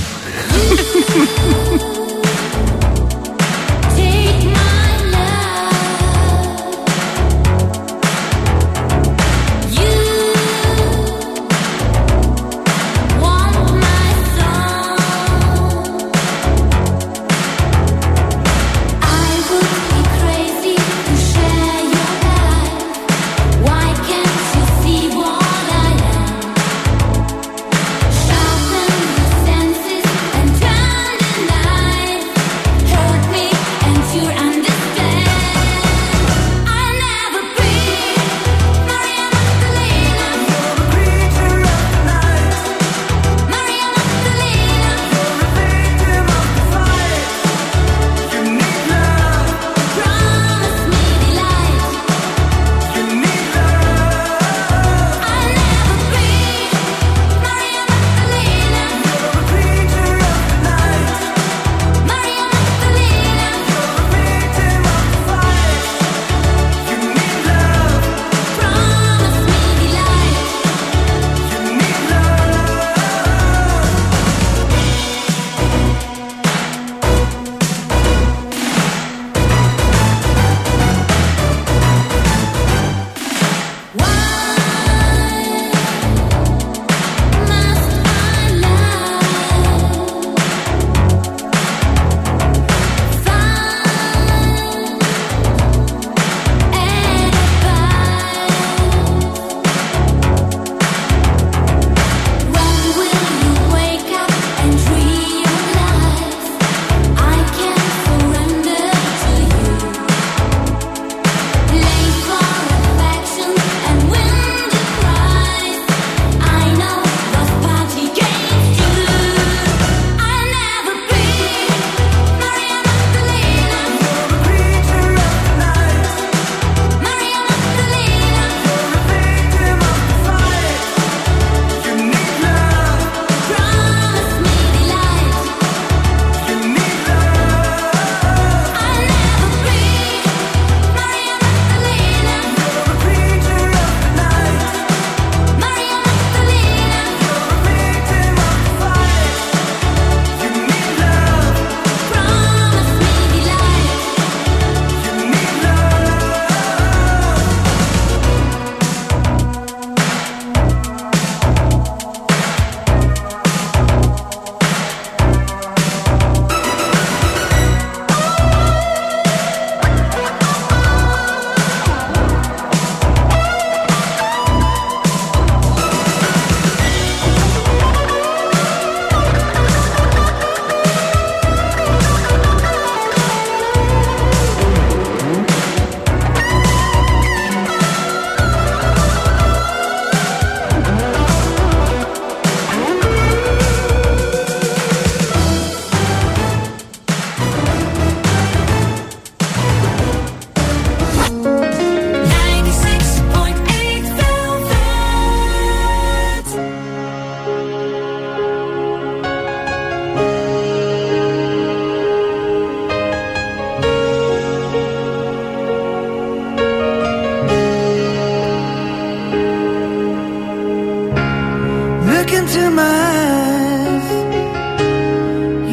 look into my eyes,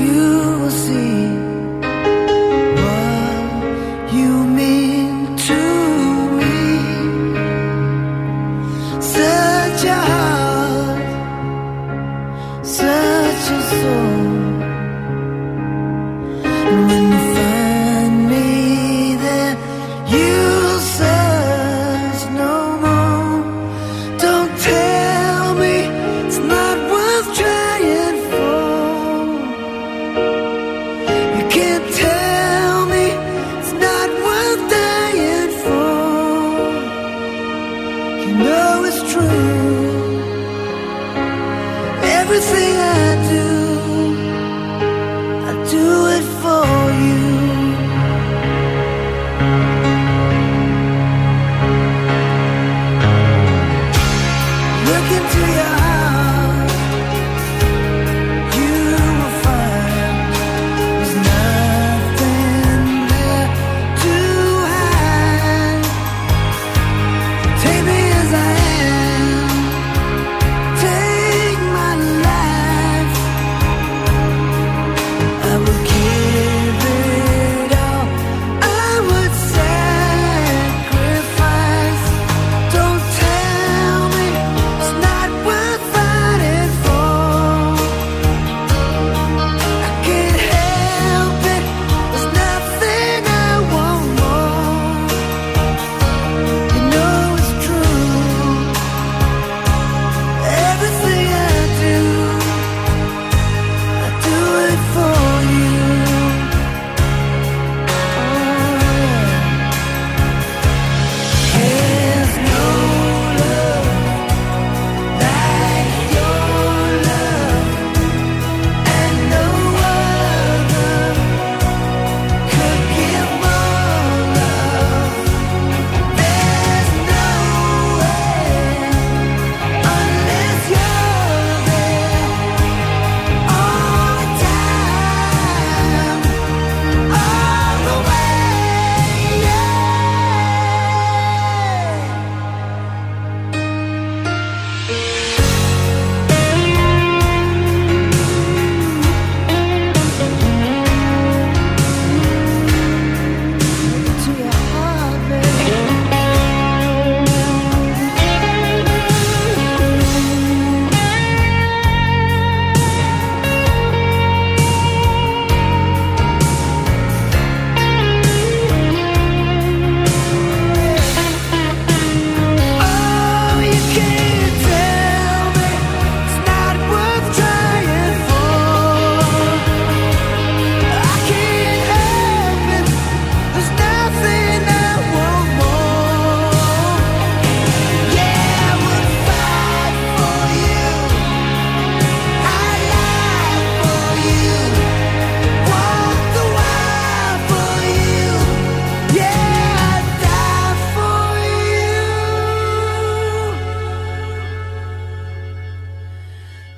you will see what you mean to me. Such a heart, such a soul. And when you find me there, you'll search no more. Don't tell me it's not worth trying for. You can't tell me it's not worth dying for. You know it's true. Everything I do,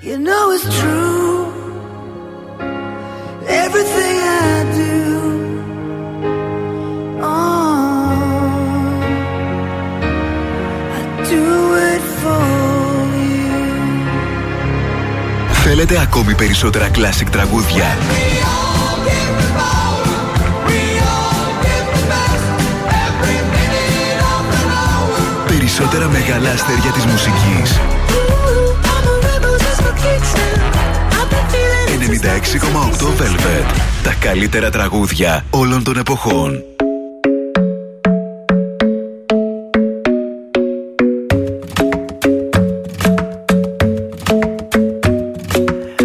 you know it's true. Everything I do, oh, I do it for you. Θέλετε ακόμη περισσότερα classic τραγούδια? Περισσότερα μεγάλα αστέρια της μουσικής. ενενήντα έξι κόμμα οκτώ Velvet. Τα καλύτερα τραγούδια όλων των εποχών.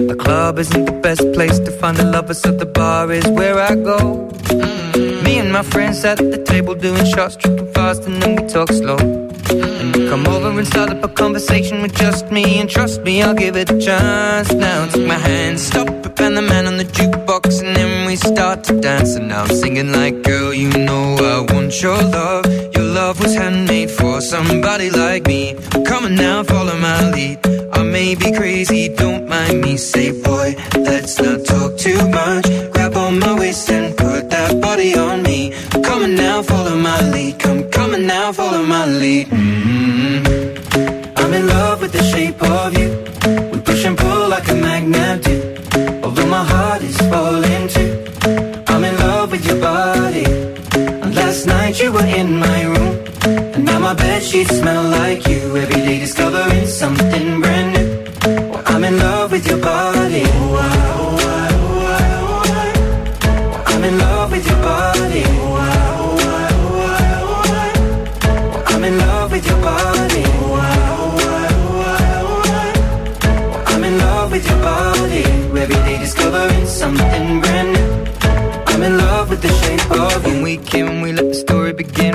The club isn't the best place to find the lovers, so the bar is where I go. Me and my friends at the table doing shots, tripping fast and then we talk slow. And we come over and start up a conversation with just me. And trust me, I'll give it a chance. Now take my hand, stop it, and the man on the jukebox. And then we start to dance. And now I'm singing like, girl, you know I want your love. Your love was handmade for somebody like me. Come on now, follow my lead. I may be crazy, don't mind me. Say, boy, let's not talk too much. Grab on my waist and put that body on me. Come on now, follow my lead. Come, come on now, follow my lead. Mm-hmm. I'm in love with the shape of you. We push and pull like a magnet do. Although my heart is falling too. I'm in love with your body. And last night you were in my room. And now my bedsheets smell like you. Every day discovering something brand new. Well, I'm in love with your body. Oh, I, oh, I, oh, I, oh, I. Well, I'm in love with your body. Oh, I, oh, I, oh, I, oh, I. Well, I'm in love with your body. Oh, I, oh, I, oh, I, oh, I. Well, I'm in love with your body. Every day discovering something brand new. I'm in love with the shape of you. When we came, we let the story begin.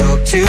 talk too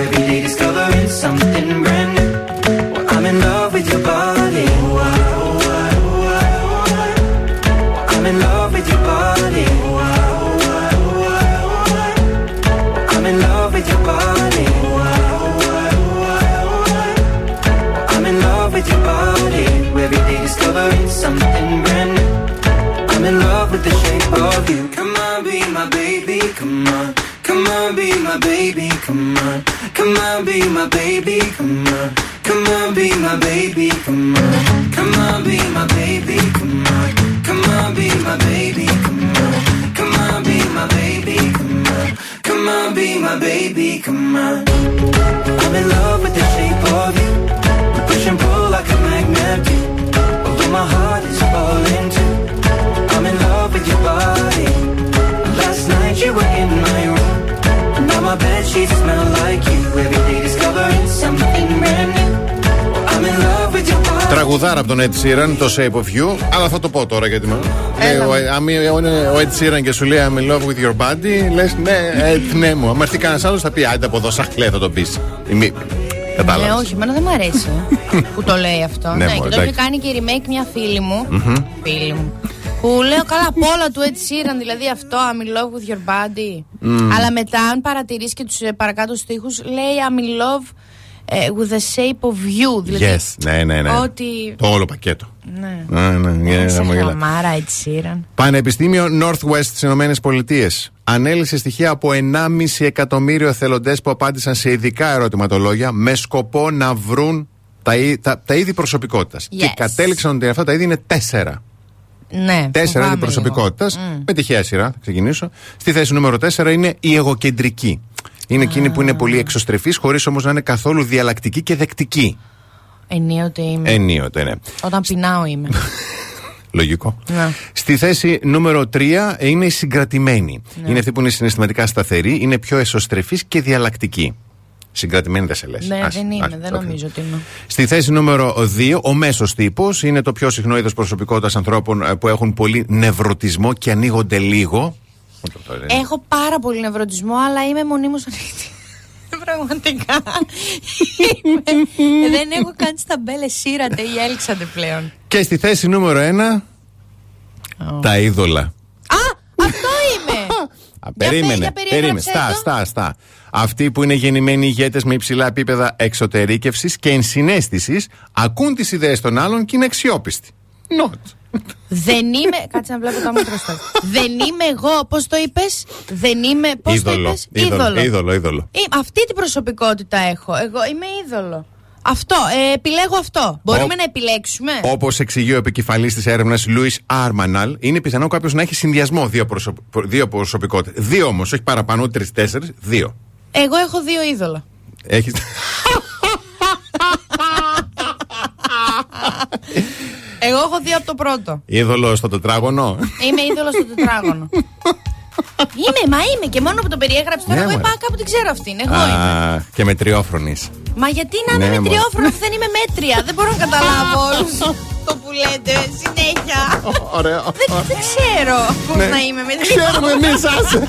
Every day discovering something brand new. Well, I'm in love with your body. Oh, I, oh, I, oh, I, oh, I. Well, I'm in love with your body. Oh, I, oh, I, oh, I, oh, I. Well, I'm in love with your body. Oh, I, oh, I, oh, I, oh, I. Well, I'm in love with your body. Every day discovering something brand new. I'm in love with the shape of you. Come on, be my baby, come on. Come on, be my baby, come on. Come on, be my baby, come on. Come on, be my baby, come on. Come on, be my baby, come on. Come on, be my baby, come on. Come on, be my baby, come on. Come on, be my baby, come on. I'm in love with the shape of you. We push and pull like a magnet do. Although my heart is falling too. I'm in love with your body. Last night you were in my room. Now my bedsheets smell like you. Every day discovering something brand new. I'm in love with your body. Τραγουδάρα από τον Ed Sheeran, το Shape of You. Αλλά θα το πω τώρα γιατί με. Αν είναι ο Ed Sheeran και σου λέει I'm in love with your body, λες ναι, Ed, ναι μου. Αν έρθει κανένα άλλο θα πει άντε από εδώ, σαχλέ θα το πει. Κατάλαβε. Όχι, εμένα δεν μου αρέσει που το λέει αυτό. Ναι, και το έχει κάνει και remake μια φίλη μου. Φίλη μου. Που λέω καλά απ' όλα του Ed Sheeran, δηλαδή αυτό I'm in love with your body. Mm. Αλλά μετά, αν παρατηρήσει και τους παρακάτω στίχους, λέει I'm in love uh, with the shape of you. Δηλαδή, yes, ναι, ναι, ναι. Ότι... Το όλο πακέτο. Ναι, ναι, ναι. ναι, ναι, ναι μάρα, Ed Sheeran. Πανεπιστήμιο Northwest στις ΗΠΑ ανέλυσε στοιχεία από ενάμισι εκατομμύριο εθελοντές που απάντησαν σε ειδικά ερωτηματολόγια με σκοπό να βρουν τα, τα, τα είδη προσωπικότητας. Yes. Και κατέληξαν ότι αυτά τα είδη είναι τέσσερα. Ναι, τέσσερα είδη προσωπικότητας, mm. με τυχαία σειρά, θα ξεκινήσω. Στη θέση νούμερο τέσσερα είναι η εγωκεντρική. Είναι ah. εκείνη που είναι πολύ εξωστρεφής, χωρίς όμως να είναι καθόλου διαλλακτική και δεκτική. Ενίοτε είμαι. Ενίοτε, ναι. Όταν πεινάω είμαι. Λογικό. Ναι. Στη θέση νούμερο τρία είναι η συγκρατημένη. Ναι. Είναι αυτή που είναι συναισθηματικά σταθερή, είναι πιο εσωστρεφής και διαλλακτική. Συγκρατημένη δεν σε λες. Ναι, ας, δεν είμαι, ας, δεν ας, νομίζω ότι είμαι. Στη θέση νούμερο δύο, ο μέσος τύπος είναι το πιο συχνό είδος προσωπικότητας ανθρώπων που έχουν πολύ νευρωτισμό και ανοίγονται λίγο. Έχω πάρα πολύ νευρωτισμό, αλλά είμαι μονίμως ανοιχτή. Πραγματικά. Δεν έχω καν τις ταμπέλες, σύρατε ή έλξατε πλέον. Και στη θέση νούμερο ένα, oh. τα είδωλα. Α, αυτό είμαι! Α, περίμενε, για πέ, για περίμενε. Στά, στά, στά. Αυτοί που είναι γεννημένοι ηγέτες με υψηλά επίπεδα εξωτερήκευσης και ενσυναίσθησης ακούν τις ιδέες των άλλων και είναι αξιόπιστοι. Not. Δεν είμαι. Κάτσε να βλέπω τα μούτρα στα. Δεν είμαι εγώ, πώς το είπες. Δεν είμαι. Πώς το είπες. Είδωλο. Είδωλο, είδωλο. Αυτή την προσωπικότητα έχω. Εγώ είμαι είδωλο. Αυτό, ε, επιλέγω αυτό. Μπορούμε Ο... να επιλέξουμε. Όπως εξηγεί ο επικεφαλής της έρευνας Λούις Άρμαναλ, είναι πιθανό κάποιος να έχει συνδυασμό δύο, προσωπ... δύο προσωπικότητες. Δύο όμως, όχι παραπάνω, τρεις, τέσσερις, δύο. Εγώ έχω δύο είδωλα. Έχεις. Εγώ έχω δύο από το πρώτο. Είδωλο στο τετράγωνο. Είμαι είδωλο στο τετράγωνο. Είμαι, μα είμαι. Και μόνο που το περιέγραψε τώρα, εγώ είπα κάπου την ξέρω αυτήν. Εγώ είμαι. Και μετριόφρονη. Μα γιατί να είμαι μετριόφρονη, δεν είμαι μέτρια. Δεν μπορώ να καταλάβω το που λέτε συνέχεια. Ωραίο. Δεν ξέρω πώ να είμαι μετριόφρονη. Ξέρουμε εμεί, άσε.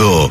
Εδώ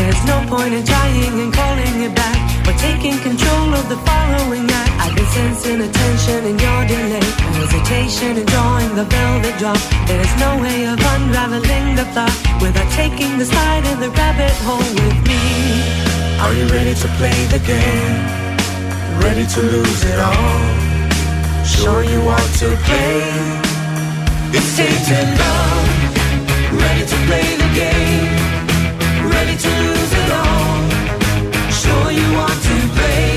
There's no point in trying and calling it back. We're taking control of the following act. I've been sensing attention in your delay, and hesitation in drawing the velvet drop. There's no way of unraveling the plot without taking the slide in the rabbit hole with me. Are you ready to play the game? Ready to lose it all? Sure you want to play? It's Satan love. Ready to play the game? Ready to lose it all. Sure you want to play.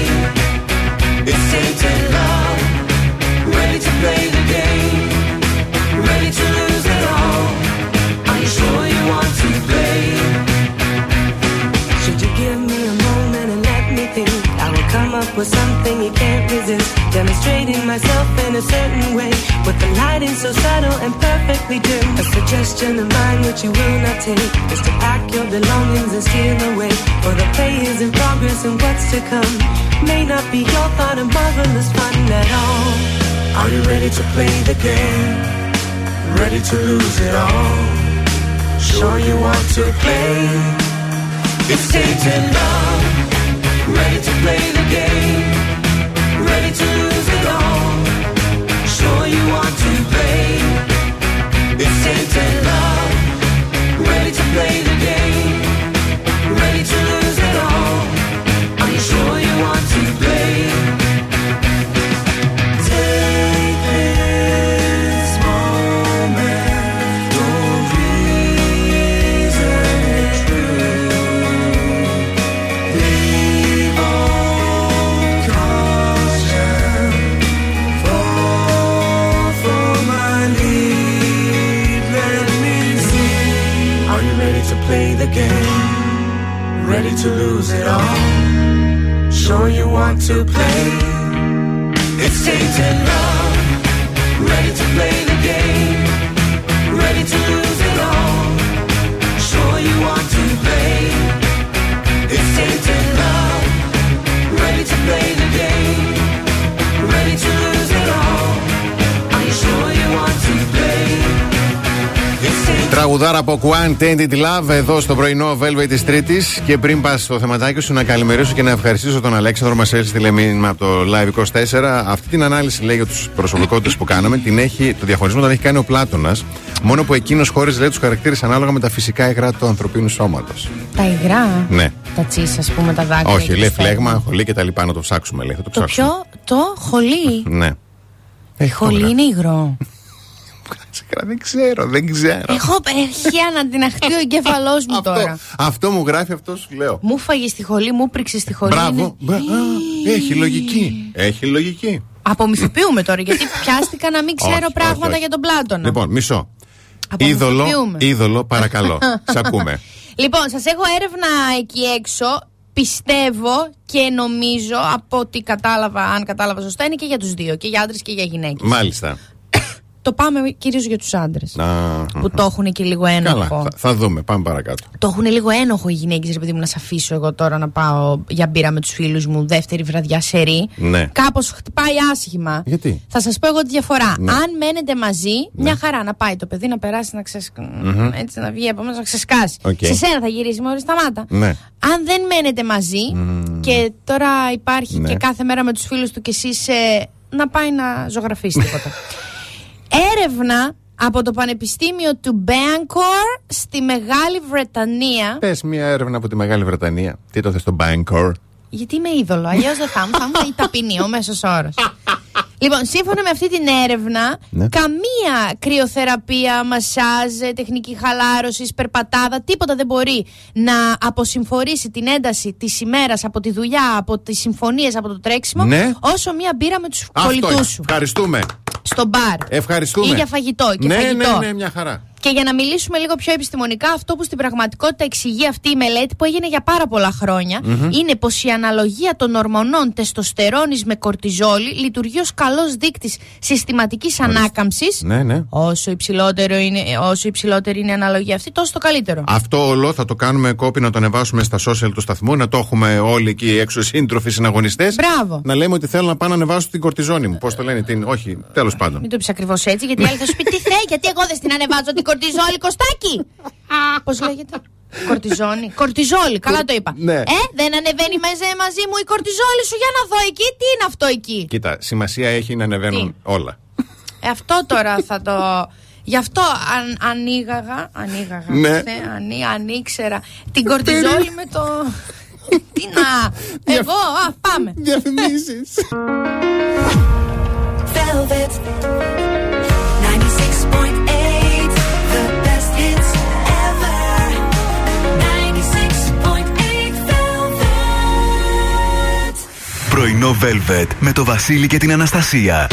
It's Satan love. Ready to play the game. Ready to lose it all. Are you sure you want to play? Should you give me a moment and let me think? I will come up with something you can't resist. Demonstrating myself in a certain way, with the lighting so subtle and perfectly dim. A suggestion of mine which you will not take is to pack your belongings and steal away. For the play is in progress and what's to come may not be your thought of marvelous fun at all. Are you ready to play the game? Ready to lose it all? Sure you want to play? It's Satan love. Ready to play the game? Ready to lose it all? Sure you want to play? It's Satan love. Ready to play the game? Ready to lose it all? Are you sure you want to play? Take this moment, don't reason it through. Leave all caution, fall for my lead, let me see. Are you ready to play the game? Ready to lose it all? Sure you want to play? It's Satan love. Ready to play the game? Ready to lose it all? Sure you want to play? It's Satan love. Ready to play the game? Ready to lose it all? Are you sure you want to play? Τραγουδάρα από Quant Entity Love εδώ στο πρωινό Velvet της Τρίτης. Και πριν πας στο θεματάκι σου, να καλημερίσω και να ευχαριστήσω τον Αλέξανδρο. Μας έστειλε τηλεμήνυμα από το Live είκοσι τέσσερα. Αυτή την ανάλυση, λέει, για τους προσωπικότητες που κάναμε, την έχει, το διαχωρισμό τον έχει κάνει ο Πλάτωνας. Μόνο που εκείνος χώριζε, λέει, τους χαρακτήρες ανάλογα με τα φυσικά υγρά του ανθρωπίνου σώματος. Τα υγρά? Ναι. Τα τσίς, ας πούμε, τα δάκρυα. Όχι, λέει φλέγμα, χολή και τα λοιπά. Να το ψάξουμε, λέει. Θα το ψάξουμε. Το ποιο? Το χολή. Ναι. Χολή είναι υγρό. Δεν ξέρω, δεν ξέρω. Έχω περχεία να τυναχτεί ο εγκέφαλός μου τώρα. Αυτό, αυτό μου γράφει, αυτό σου λέω. Μου φάγε στη χολή, μου πρίξε στη χολή. Μπράβο. Είναι... μπρα... έχει λογική. Έχει λογική. Απομυθοποιούμε τώρα, γιατί πιάστηκα να μην ξέρω όχι, πράγματα όχι, όχι. για τον Πλάτωνα. Λοιπόν, μισό. Είδωλο, είδωλο, παρακαλώ. Σ' ακούμε. Λοιπόν, σας έχω έρευνα εκεί έξω. Πιστεύω και νομίζω, από ό,τι κατάλαβα, αν κατάλαβα σωστά, είναι και για τους δύο. Και για άντρες και για γυναίκες. Μάλιστα. Το πάμε κυρίως για τους άντρες. Που το έχουν και λίγο ένοχο. Καλά, θα, θα δούμε, πάμε παρακάτω. Το έχουν λίγο ένοχο οι γυναίκες, επειδή μου να σε αφήσω εγώ τώρα να πάω για μπύρα με τους φίλους μου, δεύτερη βραδιά σερί. Ναι. Κάπως χτυπάει άσχημα. Γιατί? Θα σας πω εγώ τη διαφορά. Ναι. Αν μένετε μαζί, ναι, μια χαρά να πάει το παιδί, να περάσει, να ξεσκάσει. Mm-hmm. Έτσι να βγει, επόμενος να ξεσκάσει. Okay. Σε σένα θα γυρίσει, μόλις σταμάτα. Ναι. Αν δεν μένετε μαζί, mm-hmm, και τώρα υπάρχει, ναι, και κάθε μέρα με τους φίλους του και εσύ είσαι, να πάει να ζωγραφίσει τίποτα. Έρευνα από το Πανεπιστήμιο του Bangor στη Μεγάλη Βρετανία. Πες μια έρευνα από τη Μεγάλη Βρετανία. Τι το θες στο Bangor? Γιατί είμαι είδωλο, αλλιώς δεν θα μου, θα μου ταπεινεί ο μέσος όρος. Λοιπόν, σύμφωνα με αυτή την έρευνα, ναι, καμία κρυοθεραπεία, μασάζ, τεχνική χαλάρωσης, περπατάδα, τίποτα δεν μπορεί να αποσυμφορήσει την ένταση της ημέρας από τη δουλειά, από τις συμφωνίες, από το τρέξιμο, ναι, όσο μια μπύρα με τους κολλητούς σου. Ευχαριστούμε. στο μπαρ. Ευχαριστούμε. Ή για φαγητό. Και ναι, φαγητό. Ναι, ναι, μια χαρά. Και για να μιλήσουμε λίγο πιο επιστημονικά, αυτό που στην πραγματικότητα εξηγεί αυτή η μελέτη που έγινε για πάρα πολλά χρόνια mm-hmm. είναι πως η αναλογία των ορμονών τεστοστερόνης με κορτιζόλη λειτουργεί ως καλός δείκτης συστηματικής mm-hmm. ανάκαμψης. Ναι, ναι. Όσο, υψηλότερο είναι, όσο υψηλότερη είναι η αναλογία αυτή, τόσο το καλύτερο. Αυτό όλο θα το κάνουμε κόπη να το ανεβάσουμε στα social του σταθμού, να το έχουμε όλοι εκεί έξω σύντροφοι συναγωνιστές. Μπράβο. Να λέμε ότι θέλω να πάω να ανεβάσω την κορτιζόνη μου. Πώς το λένε, την. Όχι, τέλος πάντων. Μην το πεις ακριβώς έτσι, γιατί άλλοι θα σου πει τι θε, γιατί εγώ δεν την ανεβάζω την κορτιζόλη, Κωστάκη! Πώς λέγεται? Κορτιζόνη. Κορτιζόλη, καλά το είπα. Ναι. Ε, δεν ανεβαίνει μαζί μου η κορτιζόλη σου, για να δω εκεί, τι είναι αυτό εκεί. Κοίτα, σημασία έχει να ανεβαίνουν τι? Όλα. Ε, αυτό τώρα θα το. Γι' αυτό αν, ανήγαγα. Ανήγαγα. Ναι. Θε, ανή, ανήξερα. Την κορτιζόλη με το. Τι να. Εγώ, α, πάμε. Διαφημίσεις. Πρωινό Velvet με το Βασίλη και την Αναστασία.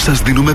Σας δίνουμε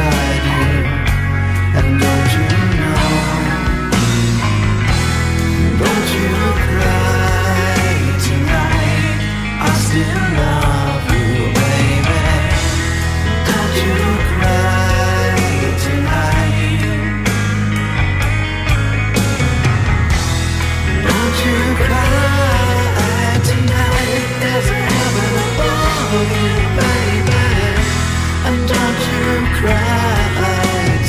inside you, and don't you know, don't you cry tonight, I still love you, baby, don't you cry tonight, don't you cry tonight, there's a heaven above you, baby, and don't you cry tonight.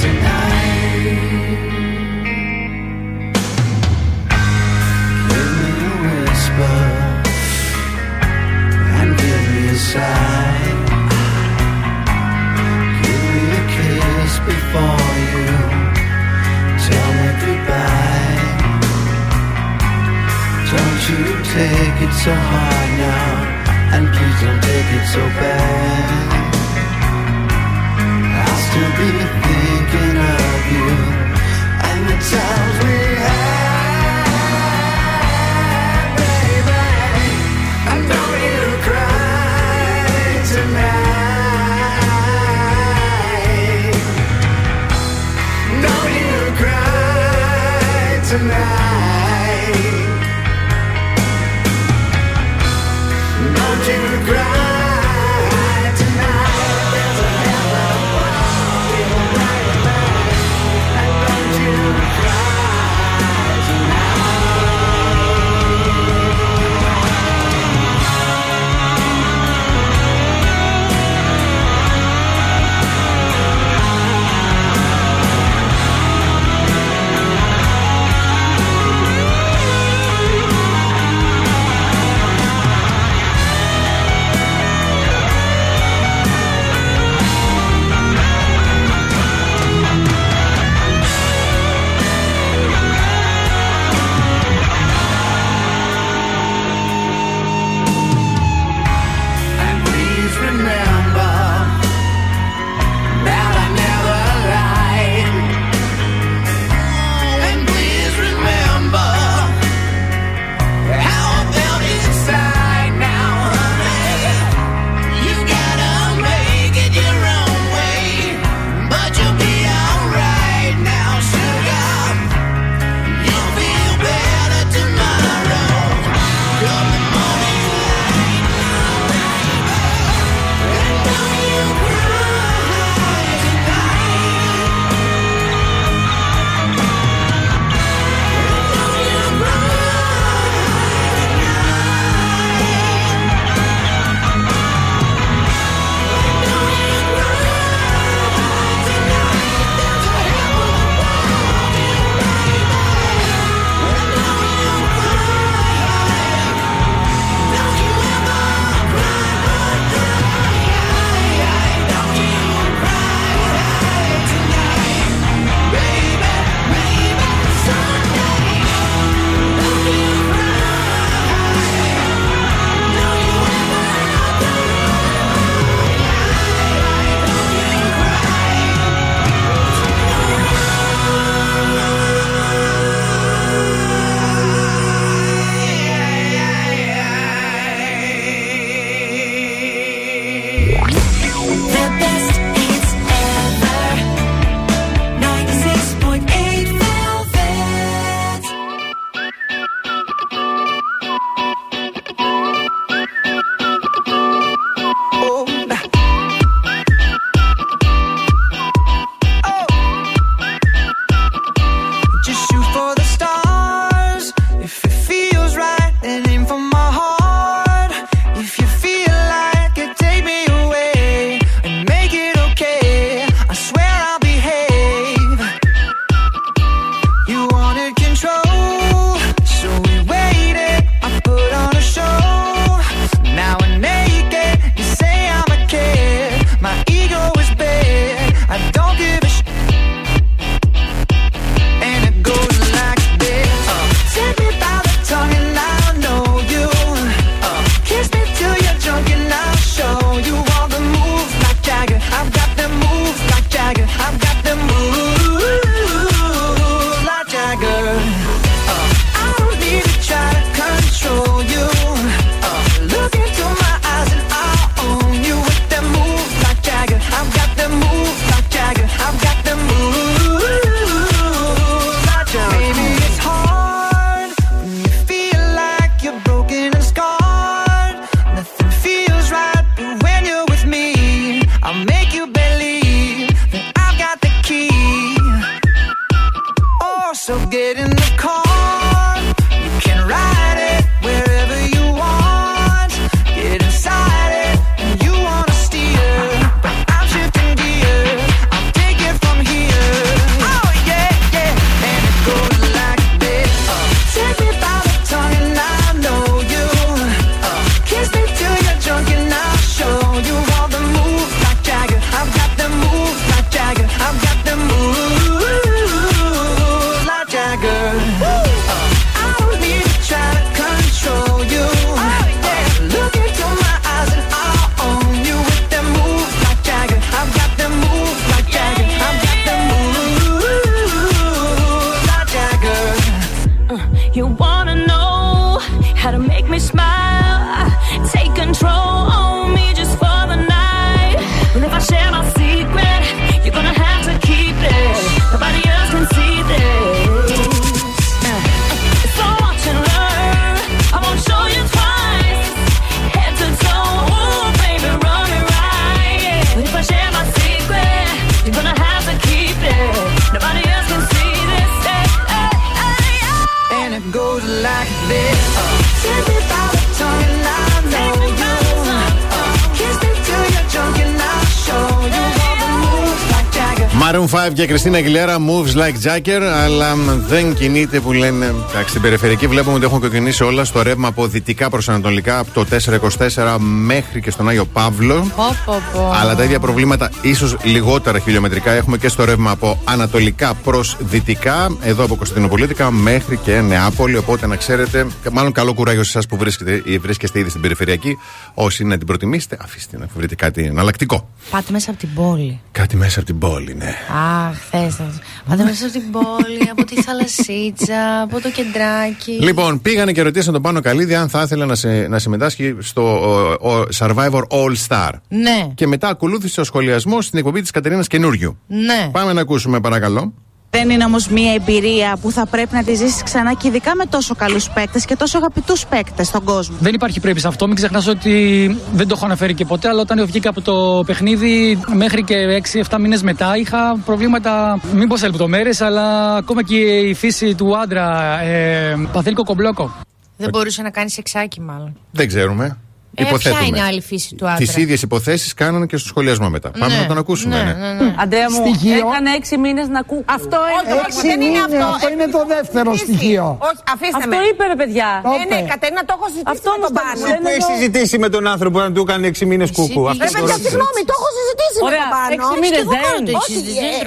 Give me a whisper and give me a sigh. Give me a kiss before you tell me goodbye. Don't you take it so hard now, and please don't take it so bad. To be thinking of you and the times we had, baby. And don't you cry tonight. Don't you cry tonight. Don't you cry. Make it Maroon φάιβ και Christina Aguilera, Moves Like Jagger, αλλά δεν κινείται που λένε. Εντάξει, στην περιφερειακή βλέπουμε ότι έχουν κοκκινήσει όλα στο ρεύμα από δυτικά προς ανατολικά, από το τετρακόσια είκοσι τέσσερα μέχρι και στον Άγιο Παύλο. Oh, oh, oh. Αλλά τα ίδια προβλήματα, ίσως λιγότερα χιλιομετρικά, έχουμε και στο ρεύμα από ανατολικά προς δυτικά, εδώ από Κωνσταντινοπολίτικα μέχρι και Νεάπολη. Οπότε να ξέρετε, μάλλον καλό κουράγιο σε εσάς που βρίσκετε, βρίσκεστε ήδη στην περιφερειακή. Όσοι να την προτιμήσετε, αφήστε να βρείτε κάτι εναλλακτικό. Πάτε μέσα από την πόλη. Κάτι μέσα από την πόλη, ναι. Αχ, θες να πάτε μέσα από την πόλη, από τη Θαλασσίτσα, από το κεντράκι. Λοιπόν, πήγανε και ρωτήσαν τον Πάνο Καλίδη αν θα ήθελε να, σε, να συμμετάσχει στο ο, ο Survivor All Star. Ναι. Και μετά ακολούθησε ο σχολιασμός στην εκπομπή της Κατερίνας Καινούριου. Ναι. Πάμε να ακούσουμε, παρακαλώ. Δεν είναι όμως μια εμπειρία που θα πρέπει να τη ζήσεις ξανά και ειδικά με τόσο καλούς παίκτες και τόσο αγαπητούς παίκτες στον κόσμο. Δεν υπάρχει πρέπει σε αυτό. Μην ξεχνάς ότι δεν το έχω αναφέρει και ποτέ, αλλά όταν βγήκα από το παιχνίδι μέχρι και έξι εφτά μήνες μετά είχα προβλήματα, μην πω σε λεπτομέρειες, αλλά ακόμα και η φύση του άντρα. Ε, παθαίνει κοκομπλόκο. Δεν μπορούσε να κάνει σεξάκι, μάλλον. Δεν ξέρουμε. Ε, ποια είναι άλλη φύση του άντρα. Τις ίδιες υποθέσεις κάνανε και στο σχολιασμό μετά. Ναι. Πάμε να τον ακούσουμε. Ναι, ναι, ναι. Ναι. Αντρέα μου, στοιχείο. Έκανε έξι μήνες να ακούω. Αυτό είναι, όχι, έξι δεν είναι αυτό. Αυτό είναι το δεύτερο στοιχείο. στοιχείο. Όχι, αφήστε με. Αυτό είπε, ρε παιδιά. Ναι, ναι, Κατερίνα, το έχω συζητήσει αυτό με τον Πάνο. Αυτό που έχει συζητήσει με τον άνθρωπο να του έκανε έξι μήνες κούκου. Ρε παιδιά, συγγνώμη, το έχω συζητήσει με τον Πάνο. Έξι μήνες δεν το έχει συζητήσει.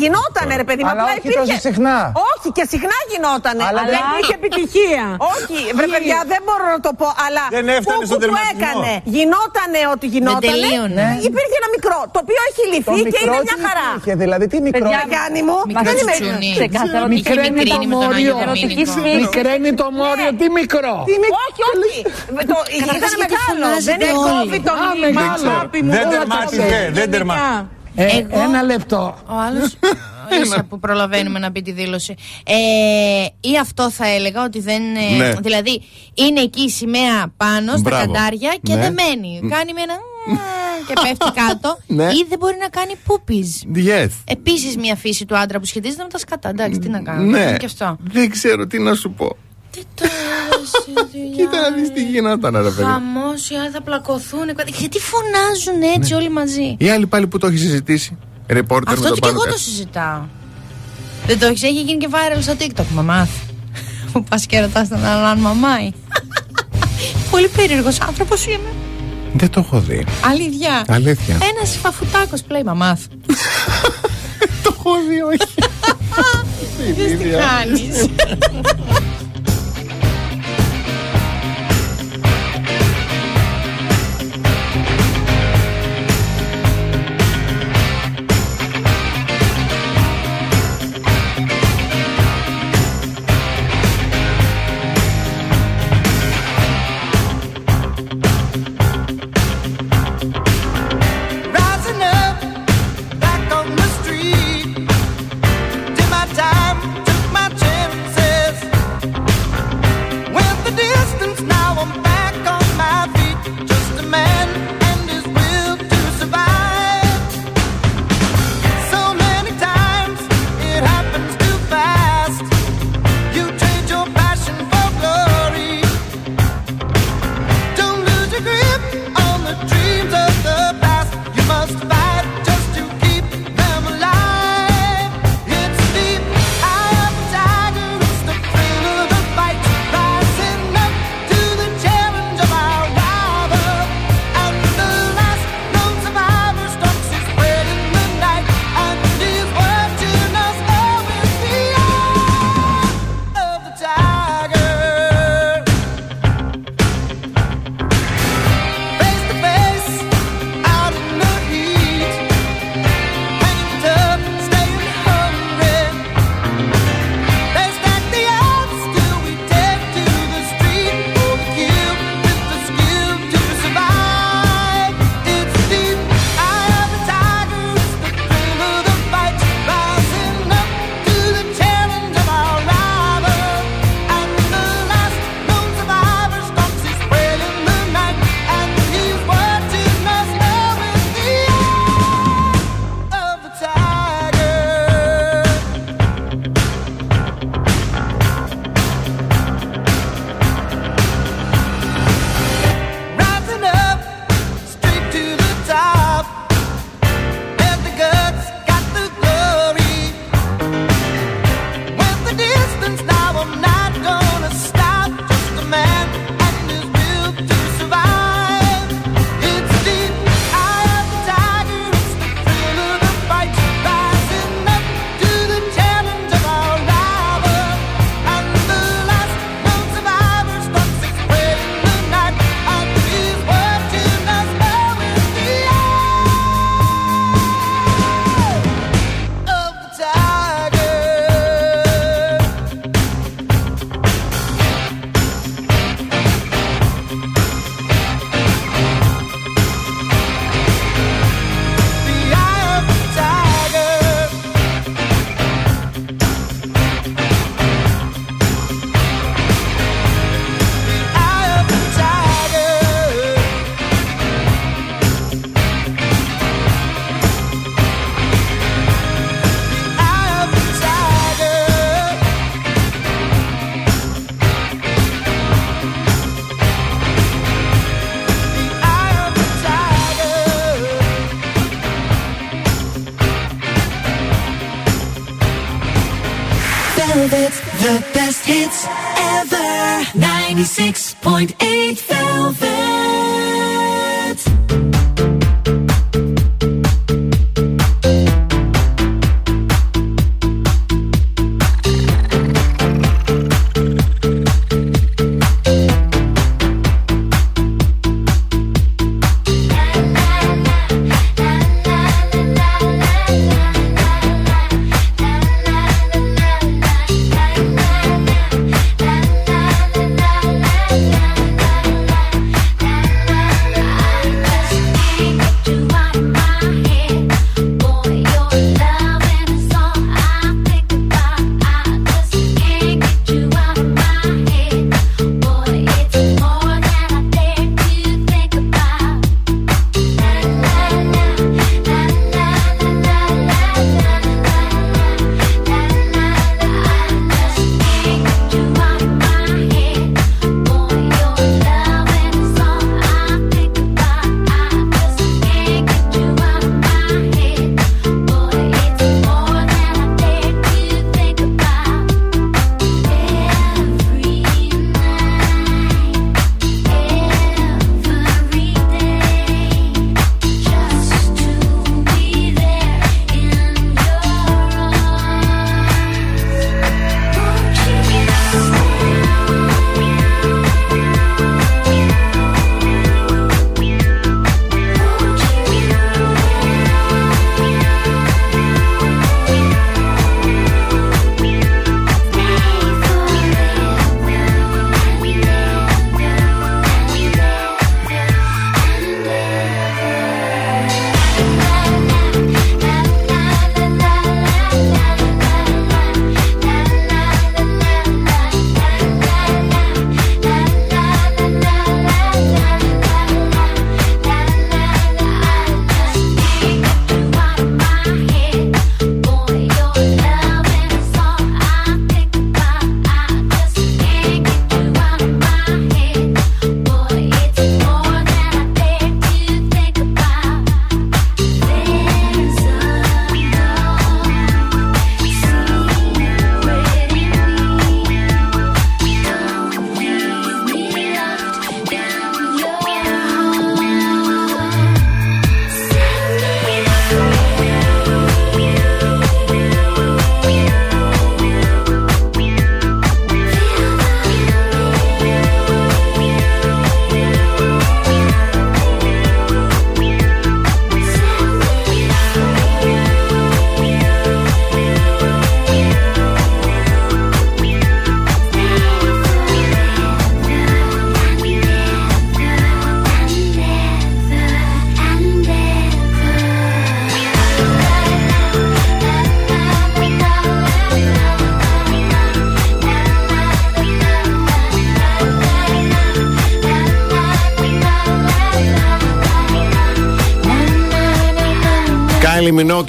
Γινότανε, ρε παιδί μου. Αλλά όχι τόσο συχνά. Όχι, και συχνά γινότανε. Αλλά δεν είχε επιτυχία. Όχι, ρε παιδιά, δεν μπορώ να το πω, αλλά. Που το έκανε. Γινότανε ό,τι γινότανε. Υπήρχε ένα μικρό το οποίο έχει λυθεί και είναι μια χαρά. Και δηλαδή τι μικρό. Γιάννη μου, δεν είμαι μικρή. Μικραίνει το μόριο, τι μικρό. Όχι, όχι. Ήταν μεγάλο. Δεν κόβει το μήνυμα. Δεν τερμά. Ένα λεπτό. Ο άλλος. Που προλαβαίνουμε να πει τη δήλωση. Ε, ή αυτό θα έλεγα ότι δεν. Ναι. Δηλαδή είναι εκεί η σημαία πάνω στα καντάρια και ναι. δεμένη. Κάνει με ένα. Και πέφτει κάτω. Ναι. Ή δεν μπορεί να κάνει πούπις. Yes. Επίσης μια φύση του άντρα που σχετίζεται με τα σκατά. Εντάξει, τι να κάνω. Ναι. Και αυτό. Δεν ξέρω τι να σου πω. Τι τώρα. Κοίτα να δεις τι γινόταν, ρε παιδί. Χαμός, οι άλλοι θα πλακωθούν. Γιατί φωνάζουν έτσι όλοι μαζί. Οι άλλοι πάλι που το έχει συζητήσει. Reporter αυτό και εγώ το συζητάω. Δεν το έχεις, έχει γίνει και viral στο TikTok, μα μάθει. Μου πας και ρωτάς τον άλλον αν μαμάει. Πολύ περίεργος άνθρωπος είμαι. Δεν το έχω δει. Αλήθεια. Αλήθεια. Ένας φαφουτάκος πλέει μα μάθει. Το έχω δει, όχι. Δεν τι κάνεις. of it. The best hits ever. ninety-six point eight Velvet.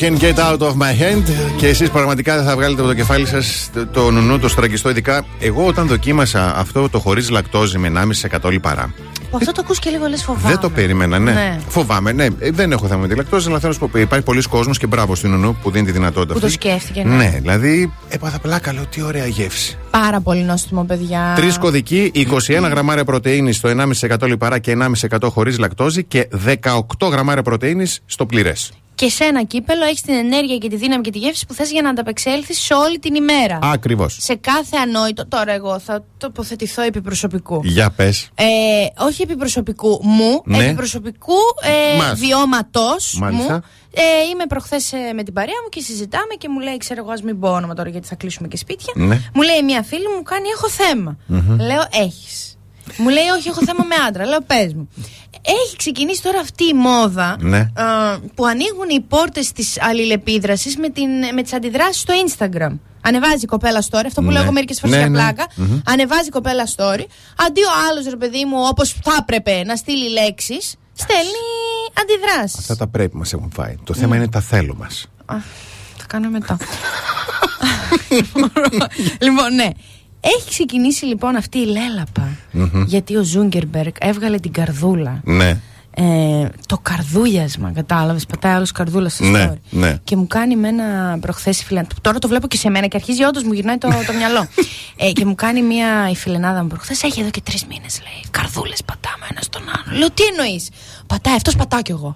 Can get out of my hand. Και εσείς πραγματικά θα βγάλετε από το κεφάλι σας το νουνού, το στραγγιστό. Ειδικά εγώ όταν δοκίμασα αυτό το χωρίς λακτόζη με ενάμιση τοις εκατό λιπαρά. Αυτό το ακούς και λίγο λες φοβάμαι. Δεν το περίμενα, ναι. ναι. Φοβάμαι, ναι. Δεν έχω θέμα με τη λακτόζη, αλλά θέλω να σου πω: υπάρχει πολλοί κόσμος και μπράβο στην νουνού που δίνει τη δυνατότητα αυτή. Που το σκέφτηκε, ναι. Ναι, δηλαδή έπαθα πλάκα, λέω τι ωραία γεύση. Πάρα πολύ νόστιμο, παιδιά. Τρεις κωδικοί, είκοσι ένα γραμμάρια πρωτεΐνης στο ενάμιση τοις εκατό λιπαρά και ενάμιση τοις εκατό χωρίς λακτόζη και δεκαοκτώ γραμμάρια πρωτεΐνης στο πληρές. Και σε ένα κύπελο έχεις την ενέργεια και τη δύναμη και τη γεύση που θες για να ανταπεξέλθεις σε όλη την ημέρα. Ακριβώς. Σε κάθε ανόητο. Τώρα, εγώ θα τοποθετηθώ επί προσωπικού. Για πες. Ε, όχι επί προσωπικού μου, ναι. Επί προσωπικού ε, βιώματος μου. Ε, είμαι προχθές ε, με την παρέα μου και συζητάμε και μου λέει: ξέρω εγώ, ας μην πω όνομα τώρα γιατί θα κλείσουμε και σπίτια. Ναι. Μου λέει μια φίλη μου: κάνει, έχω θέμα. Mm-hmm. Λέω: έχεις. Μου λέει: όχι, έχω θέμα με άντρα. Λέω: πες μου. Έχει ξεκινήσει τώρα αυτή η μόδα, ναι. ε, που ανοίγουν οι πόρτες της αλληλεπίδρασης με, με τις αντιδράσεις στο Instagram. Ανεβάζει η κοπέλα story, αυτό που ναι. λέγω μερικές φορές ναι, για ναι. πλάκα. Mm-hmm. Ανεβάζει η κοπέλα story. Αντί ο άλλος, ρε παιδί μου, όπως θα έπρεπε να στείλει λέξεις, στέλνει αντιδράσεις. Αυτά τα πρέπει μας έχουν φάει. Το θέμα mm. είναι τα θέλω μας. Α, θα κάνω μετά. Λοιπόν, ναι. Έχει ξεκινήσει λοιπόν αυτή η λέλαπα. Mm-hmm. Γιατί ο Ζούγκερμπεργκ έβγαλε την καρδούλα. Ναι. ε, το καρδούλιασμα, κατάλαβες, πατάει άλλος καρδούλα στο ναι, story. Ναι. Και μου κάνει με ένα προχθές η φιλενάδα. Τώρα το βλέπω και σε μένα και αρχίζει όντως μου γυρνάει το, το μυαλό. ε, και μου κάνει μια η φιλενάδα μου προχθές, έχει εδώ και τρεις μήνες, λέει. Καρδούλες πατάμε ένα στον άλλο. Λέω, τι εννοείς? Πατάει αυτός, πατάω κι εγώ.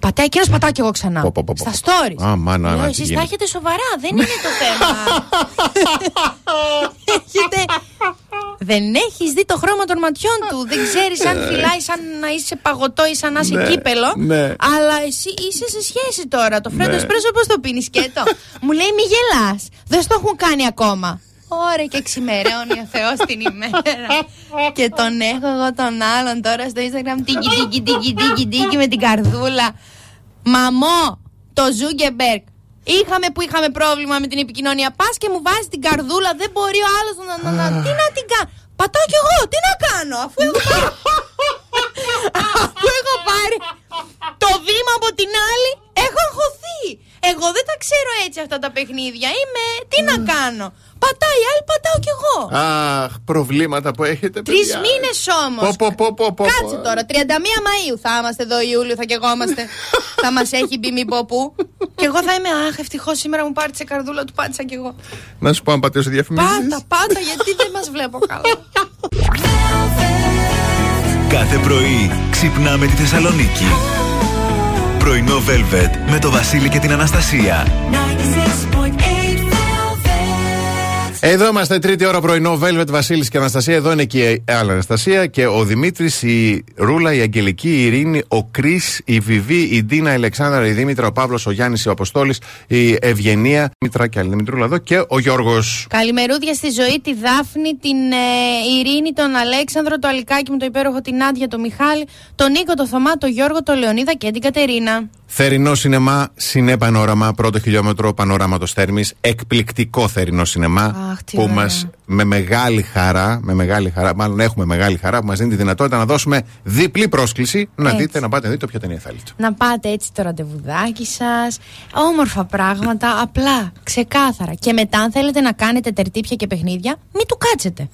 Πατάει εκείνος, πατάω κι εγώ ξανά. Πο, πο, πο, στα stories. Α, μάνα, λέω, εσείς τα έχετε σοβαρά, δεν είναι το θέμα. έχετε... Δεν έχεις δει το χρώμα των ματιών του. Δεν ξέρεις αν φυλάει, σαν να είσαι παγωτό ή σαν να είσαι κύπελο. Αλλά εσύ είσαι σε σχέση τώρα. Το φρέντο εσπρέσο πώς το πίνεις, σκέτο? Μου λέει, μη γελάς. Δεν στο έχουν κάνει ακόμα. Ωραία, και ξημερώνει ο Θεός την ημέρα. Και τον έχω εγώ τον άλλον τώρα στο Instagram. Τίκι, τίκι, τίκι, τίκι, τίκι με την καρδούλα. Μαμό, το Ζούγκεμπεργκ. Είχαμε που είχαμε πρόβλημα με την επικοινωνία. Πας και μου βάζει την καρδούλα. Δεν μπορεί ο άλλος να, να, να, τι να την κάνω. Πατάω κι εγώ. Τι να κάνω, αφού έχω πάρει. αφού έχω πάρει το βήμα από την άλλη, έχω αγχωθεί. Εγώ δεν τα ξέρω έτσι αυτά τα παιχνίδια. Είμαι. Τι να κάνω. Πατάει, άλλη πατάω κι εγώ. Αχ, προβλήματα που έχετε. Τρεις μήνες όμως. Πω, πω, πω, πω, κάτσε τώρα. τριάντα μία Μαΐου θα είμαστε εδώ, Ιούλιο θα καιγόμαστε. θα μας έχει μπει μη πω που. Κι εγώ θα είμαι. Αχ, ευτυχώς σήμερα μου πάρτησε καρδούλα, του πάτησα κι εγώ. Να σου πω, αν πατήσω διαφημίσεις. Πάτα, πάτα, γιατί δεν μας βλέπω καλά. Κάθε πρωί ξυπνάμε τη Θεσσαλονίκη. Πρωινό Velvet με το Βασίλη και την Αναστασία. Εδώ είμαστε, τρίτη ώρα πρωινό Velvet, Βασίλης και Αναστασία. Εδώ είναι και η Αναστασία και ο Δημήτρης, η Ρούλα, η Αγγελική, η Ειρήνη, ο Κρίς, η Βιβί, η Ντίνα, η Αλεξάνδρα, η Δήμητρα, ο Παύλος, ο Γιάννης, ο Αποστόλης, η Ευγενία, Μητρά και άλλη Δημητρούλα εδώ και ο Γιώργος. Καλημερούδια στη ζωή, τη Δάφνη, την ε, Ειρήνη, τον Αλέξανδρο, το Αλικάκι μου, το υπέροχο, την Άντια, τον Μιχάλη, τον Νίκο, τον Θωμά, τον Γιώργο, τον Λεωνίδα και την Κατερίνα. Θερινό σινεμά, Σινέ Πανόραμα, πρώτο χιλιόμετρο Πανοράματος Θέρμης. Εκπληκτικό θερινό σινεμά. Αχ, που μας με μεγάλη χαρά, με μεγάλη χαρά, μάλλον έχουμε μεγάλη χαρά που μας δίνει τη δυνατότητα να δώσουμε διπλή πρόσκληση να έτσι. Δείτε, να πάτε να δείτε όποια ταινία θέλετε. Να πάτε έτσι το ραντεβουδάκι σας, όμορφα πράγματα, απλά, ξεκάθαρα. Και μετά, αν θέλετε να κάνετε τερτύπια και παιχνίδια, μην του κάτσετε.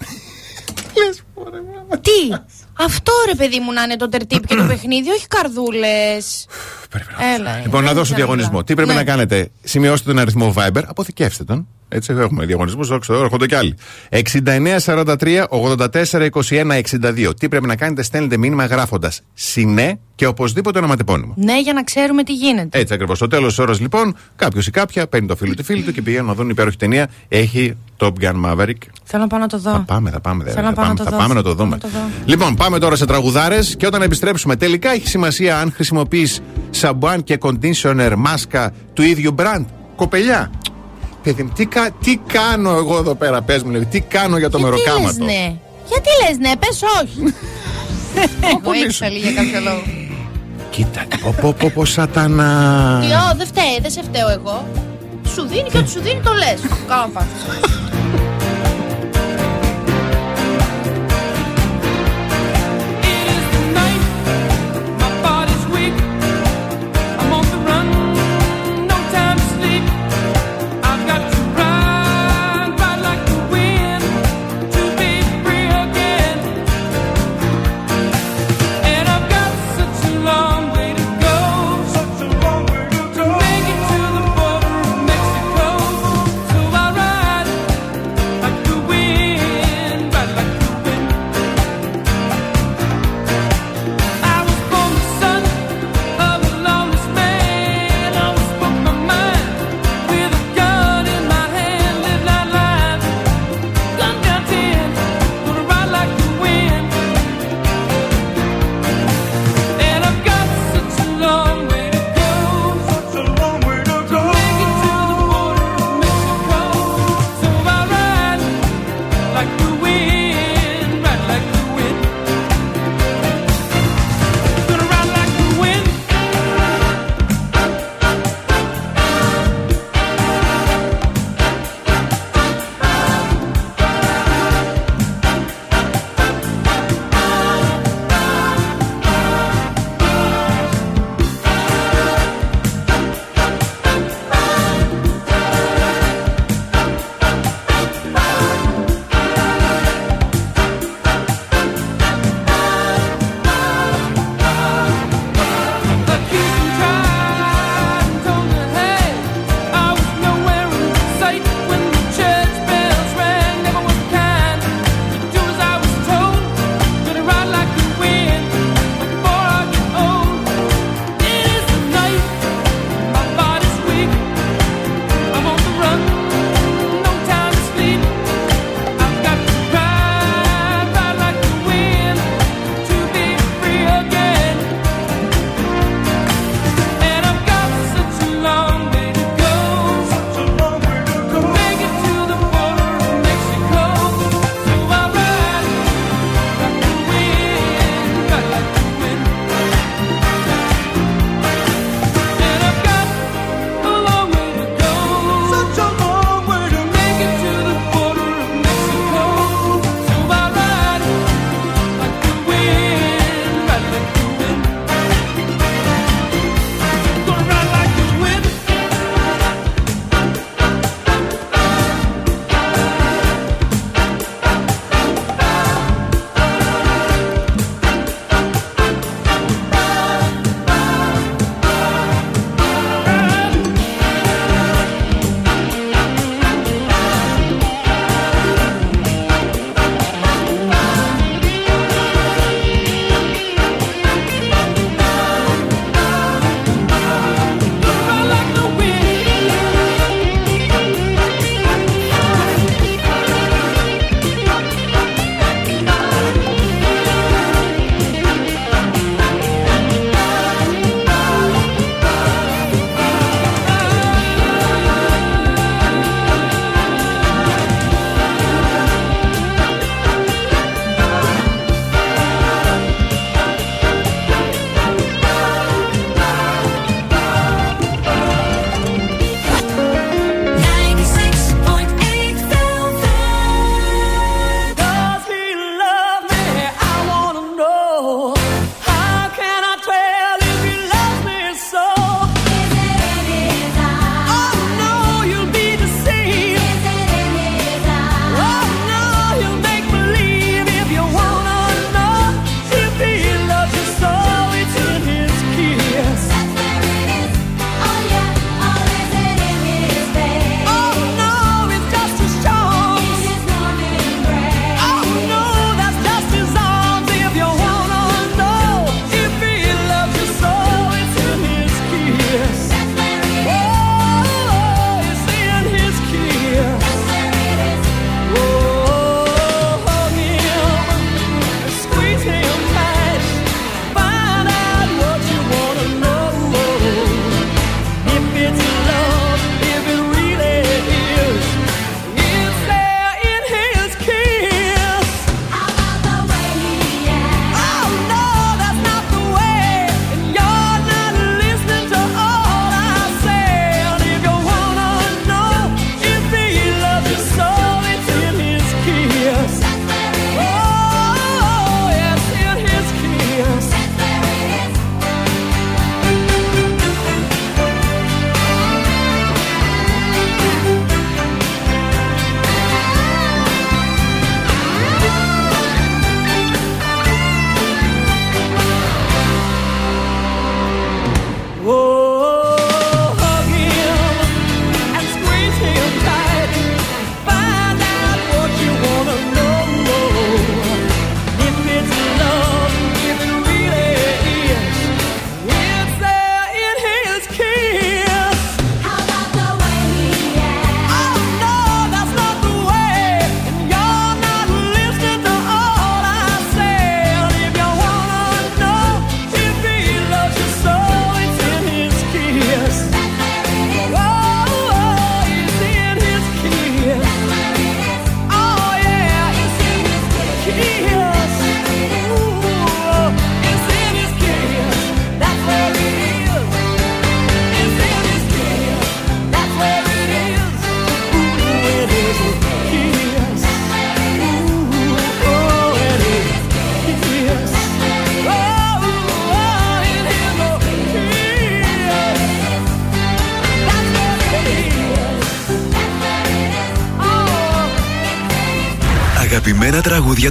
Τι! Αυτό ρε παιδί μου να είναι το τερτύπ και το παιχνίδι, όχι καρδούλες. Πρέπει να... Έλα, λοιπόν, να δώσω διαγωνισμό. Τι πρέπει ναι. να κάνετε, σημειώστε τον αριθμό Viber, αποθηκεύστε τον. Έτσι έχουμε διαγωνισμούς, δόξα τω Θεώ, έρχονται κι άλλοι. εξήντα εννέα σαράντα τρία ογδόντα τέσσερα είκοσι ένα εξήντα δύο. Τι πρέπει να κάνετε, στέλνετε μήνυμα γράφοντας Συνέ και οπωσδήποτε ονοματεπώνυμο. Ναι, για να ξέρουμε τι γίνεται. Έτσι ακριβώς. Στο τέλος της ώρας, λοιπόν, κάποιος ή κάποια παίρνει το φίλο του φίλου του και πηγαίνουν να δουν υπέροχη ταινία. Έχει Top Gun Maverick. Θέλω να πάω να το δω. Θα πάμε, θα πάμε. Θέλω θα πάμε, να, το θα δω, πάμε να το δούμε. Το δω. Λοιπόν, πάμε τώρα σε τραγουδάρες και όταν επιστρέψουμε, τελικά έχει σημασία αν χρησιμοποιείς σαμπουάν και conditioner μάσκα του ίδιου brand. Κοπελιά. Παιδί, τι, κα, τι κάνω εγώ εδώ πέρα, πες μου, λέει, τι κάνω για το γιατί μεροκάματο. Λες, ναι. Γιατί λες ναι, πες όχι. Εγώ έξω για κάποιο λόγο. Κοίτα, πω πω πω σατανά. Τι, ω, δεν φταίει, δεν σε φταίω εγώ. Σου δίνει και ό,τι σου δίνει το λες. Καλά πάθος. αγαπημένα τραγούδια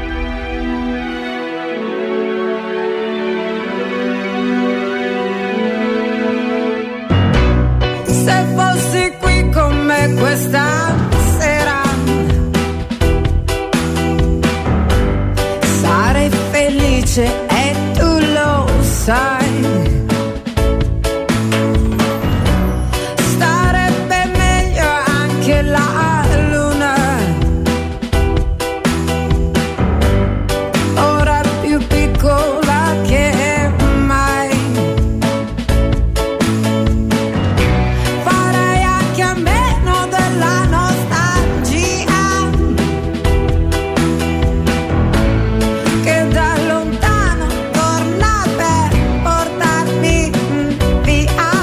Se fossi qui con me questa sera, sarei felice e tu lo sai. Starebbe meglio anche la luna. Ora più piccola che mai. Farei anche a meno della nostalgia che da lontano torna per portarmi via.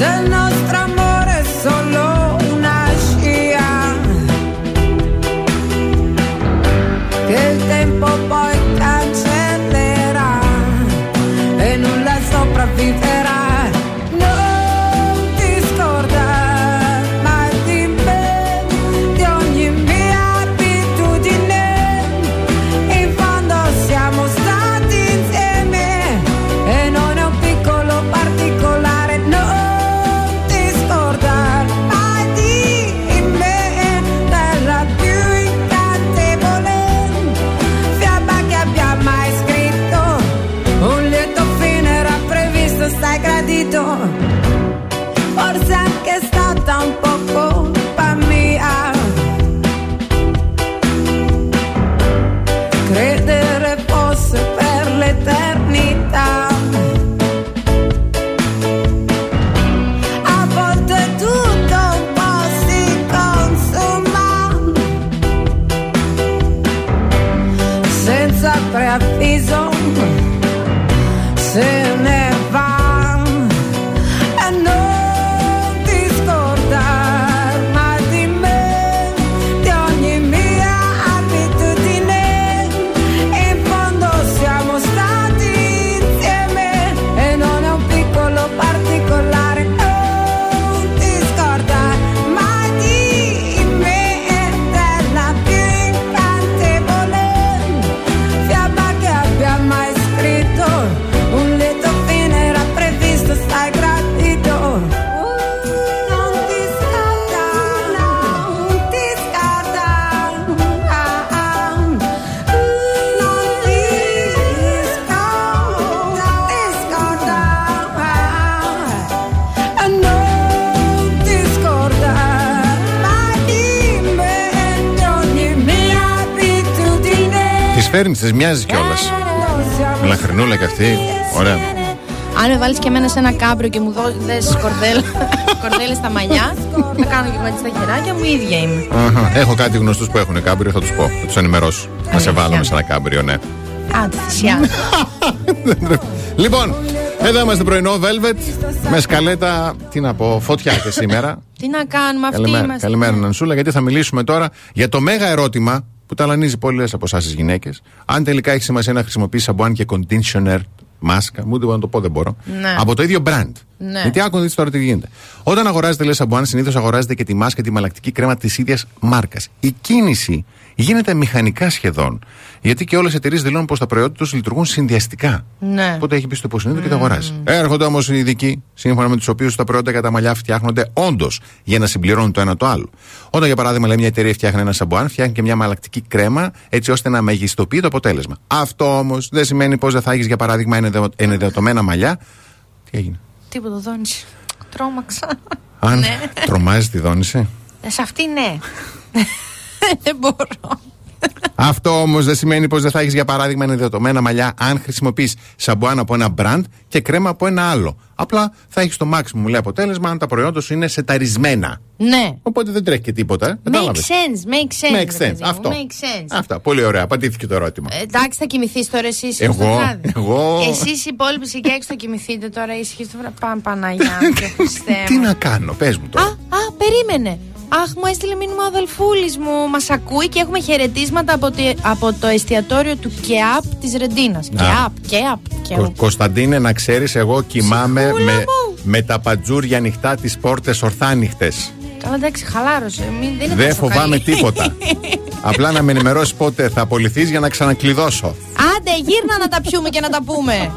Del nostro amore solo una scia che il tempo poi cancellerà e nulla sopravviverà. Non ti scordare mai di me, di ogni mia abitudine. In fondo siamo stati insieme e non è un piccolo particolare. Non ti scordare mai di me, della più incantevole fiaba che abbia mai scritto. Un lieto fine era previsto, stai gradito. Forse anche è stata un po' colpa mia. Credere fosse per l'eternità. A volte tutto un po' si consuma senza preavviso, se ne va. E non ti scordare mai di me, di ogni mia abitudine. In fondo siamo stati insieme e non è un piccolo particolare. Non ti scordare mai di me, della più incantevole fiaba che abbia mai scritto. Un lieto fine era previsto, stai gradito. Non ti scalda, non ti scalda. Non ti scalda, non ti scalda. Non ti scordare mai di me, di ogni mia abitudine. Τις φέρνεις, τις μοιάζεις κιόλας. Μελαχρινούλα κι αυτή, ωραία. Αν με βάλεις και εμένα σε ένα κάμπριο και μου δώσεις κορδέλ, κορδέλες στα μαλλιά, θα κάνω και εγώ έτσι τα χεράκια μου, η ίδια είμαι. Αχα. Έχω κάτι γνωστούς που έχουν κάμπριο, θα τους πω, θα τους ενημερώσω. Να σε βάλω με σε ένα κάμπριο, ναι. Α, τη θυσιάζω. Λοιπόν, εδώ είμαστε πρωινό Velvet με σκαλέτα. Τι να πω, φωτιά και σήμερα. Τι να κάνουμε, αυτή καλημέρα, είμαστε. Καλημέρα, Νανσούλα, γιατί θα μιλήσουμε τώρα για το μέγα ερώτημα που ταλανίζει πολλές από εσάς τις γυναίκες. Αν τελικά έχει σημασία να χρησιμοποιήσεις σαμπουάν και conditioner, μάσκα, μου δεν το πω, δεν μπορώ. Ναι. Από το ίδιο brand. Ναι. Γιατί άκου να δείτε τώρα τι γίνεται. Όταν αγοράζετε λέει σαμπουάν, συνήθως αγοράζετε και τη μάσκα, τη μαλακτική κρέμα της ίδιας μάρκας. Η κίνηση γίνεται μηχανικά σχεδόν. Γιατί και όλες οι εταιρείες δηλώνουν πως τα προϊόντα τους λειτουργούν συνδυαστικά. Ναι. Οπότε έχει πει στο υποσυνείδητο mm. και τα αγοράζει. Έρχονται όμως οι ειδικοί, σύμφωνα με τους οποίους τα προϊόντα και τα μαλλιά φτιάχνονται όντως για να συμπληρώνουν το ένα το άλλο. Όταν για παράδειγμα λέει μια εταιρεία φτιάχνει ένα σαμπουάν, φτιάχνει και μια μαλακτική κρέμα έτσι ώστε να μεγιστοποιεί το αποτέλεσμα. Αυτό όμως δεν σημαίνει πως δεν θα έχεις για παράδειγμα ενεδεωτωμένα μαλλιά. Τι έγινε. Τίποτα, Δόνηση. Τρώμαξα. Αν ναι. Τρομάζει τη Δόνηση. Σε αυτή ναι. Δεν μπορώ. Αυτό όμως δεν σημαίνει πως δεν θα έχεις, για παράδειγμα, ενδεδοτωμένα μαλλιά αν χρησιμοποιείς σαμπουάν από ένα brand και κρέμα από ένα άλλο. Απλά θα έχεις το maximum, λέει, αποτέλεσμα αν τα προϊόντα σου είναι σεταρισμένα. Ναι. Οπότε δεν τρέχει και τίποτα. Make sense, make sense. Make sense. Αυτό. Make sense. Αυτά. Πολύ ωραία. Απαντήθηκε το ερώτημα. Ε, εντάξει, θα κοιμηθείς τώρα εσύ. Εγώ. Εγώ. Εσείς οι υπόλοιποι εκεί έξω θα κοιμηθείτε τώρα ήσυχοι στο βράδυ. Παν Παναγιά. Τι να κάνω, πες μου τώρα. Α, α, περίμενε. Αχ, μου έστειλε μήνυμα ο αδελφούλης μου. Μας ακούει και έχουμε χαιρετίσματα από, τη, από το εστιατόριο του ΚΕΑΠ της Ρεντίνας. ΚΕΑΠ, ΚΕΑΠ, ΚΕΑΠ. Κωνσταντίνε, να ξέρεις, εγώ κοιμάμαι με, με τα παντζούρια ανοιχτά, τις πόρτες ορθάνυχτες. Καλά, εντάξει, χαλάρωσε. Μην, δεν δεν φοβάμαι τίποτα. Απλά να με ενημερώσεις πότε θα απολυθείς για να ξανακλειδώσω. Άντε, γύρνα να τα πιούμε και να τα πούμε.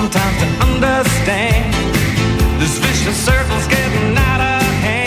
Sometimes to understand this vicious circle's getting out of hand.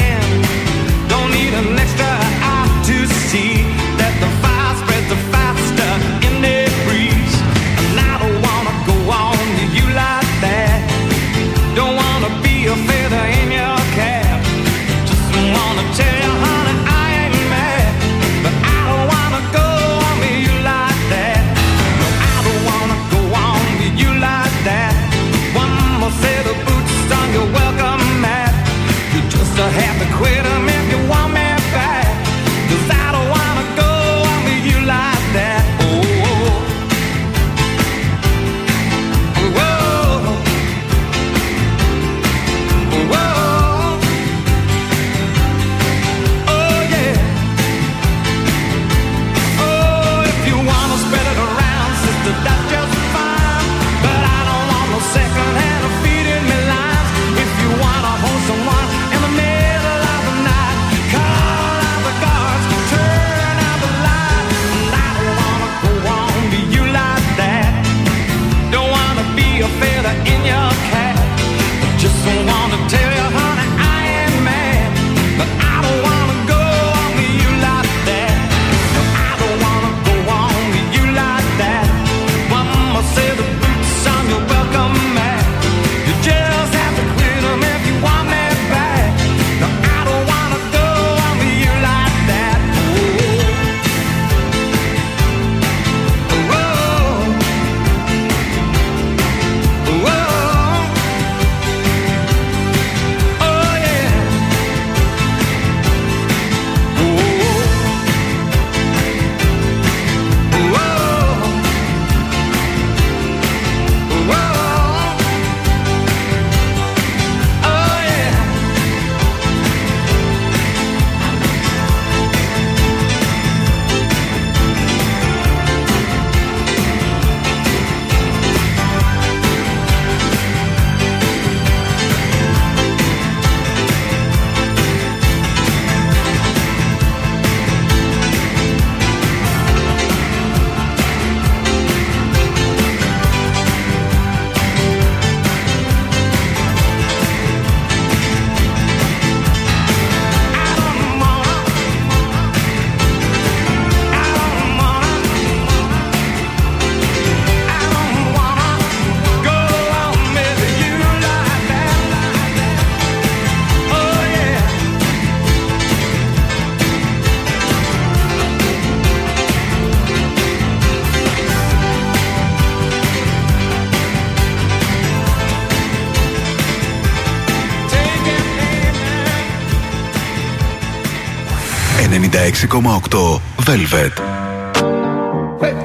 ενενήντα έξι κόμμα οκτώ Velvet. Hey.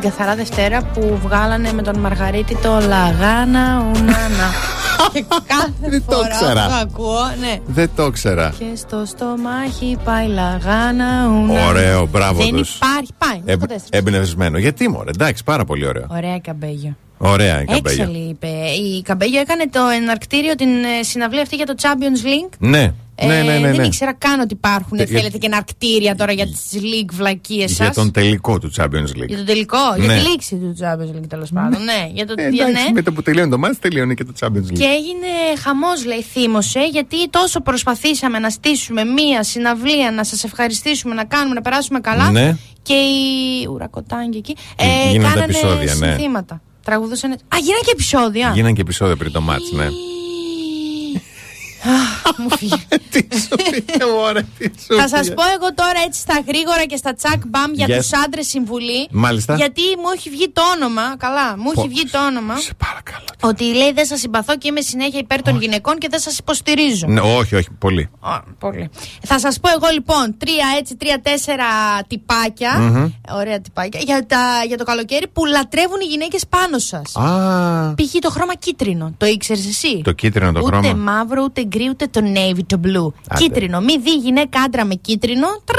Καθαρά Δευτέρα που βγάλανε με τον Μαργαρίτη το Λαγάνα Ουνάνα. Και κάθε φορά το ακούω, ναι. Δεν το ξέρα. Και στο στομάχι πάει Λαγάνα Ουνάνα. Ωραίο, μπράβο τους. Δεν υπάρχει, πάει. Εμ, εμπνευσμένο. Γιατί μωρέ, εντάξει, πάρα πολύ ωραίο. Ωραία η Καμπέγιο. Ωραία η Καμπέγιο. Έξαλλη είπε. Η Καμπέγιο έκανε το εναρκτήριο, την συναυλία αυτή για το Champions League. Ναι. Ε, ναι, ναι, ναι, δεν ήξερα ναι. καν ότι υπάρχουν. Για... Θέλετε και εναρκτήρια τώρα για τις League βλακίες σας. Για τον τελικό του Champions League. Για τον τελικό, ναι. Για τη λήξη του Champions League τέλος πάντων. Ναι, ναι. Για το... ε, εντάξει, ναι. Με το που τελειώνει το μάτς τελειώνει και το Champions League. Και έγινε χαμός, λέει, θύμωσε, γιατί τόσο προσπαθήσαμε να στήσουμε μία συναυλία, να σας ευχαριστήσουμε, να κάνουμε, να περάσουμε καλά. Ναι. Και οι ουρακοτάνγκοι εκεί ε, κάνανε επεισόδια, ναι. Συνθήματα. Τραγουδούσαν. Α, γίνανε και επεισόδια. Γίνανε και επεισόδια πριν το μάτς, ναι. Μου φύγει. Θα σας πω εγώ τώρα έτσι στα γρήγορα και στα τσακ μπαμ για τους άντρες συμβουλή. Μάλιστα. Γιατί μου έχει βγει το όνομα. Καλά, μου έχει βγει το όνομα. Σε παρακαλώ. Ότι λέει δεν σας συμπαθώ και είμαι συνέχεια υπέρ των γυναικών και δεν σας υποστηρίζω. Όχι, όχι, πολύ. Θα σας πω εγώ λοιπόν τρία έτσι, τρία τέσσερα τυπάκια. Ωραία τυπάκια. Για το καλοκαίρι που λατρεύουν οι γυναίκες πάνω σας. Π.χ. το χρώμα κίτρινο. Το ήξερες εσύ? Το κίτρινο το χρώμα. Ούτε μαύρο, ούτε γκρι, ούτε το navy, το blue. Άντε. Κίτρινο. Μη δει γυναίκα άντρα με κίτρινο. Τρρρ,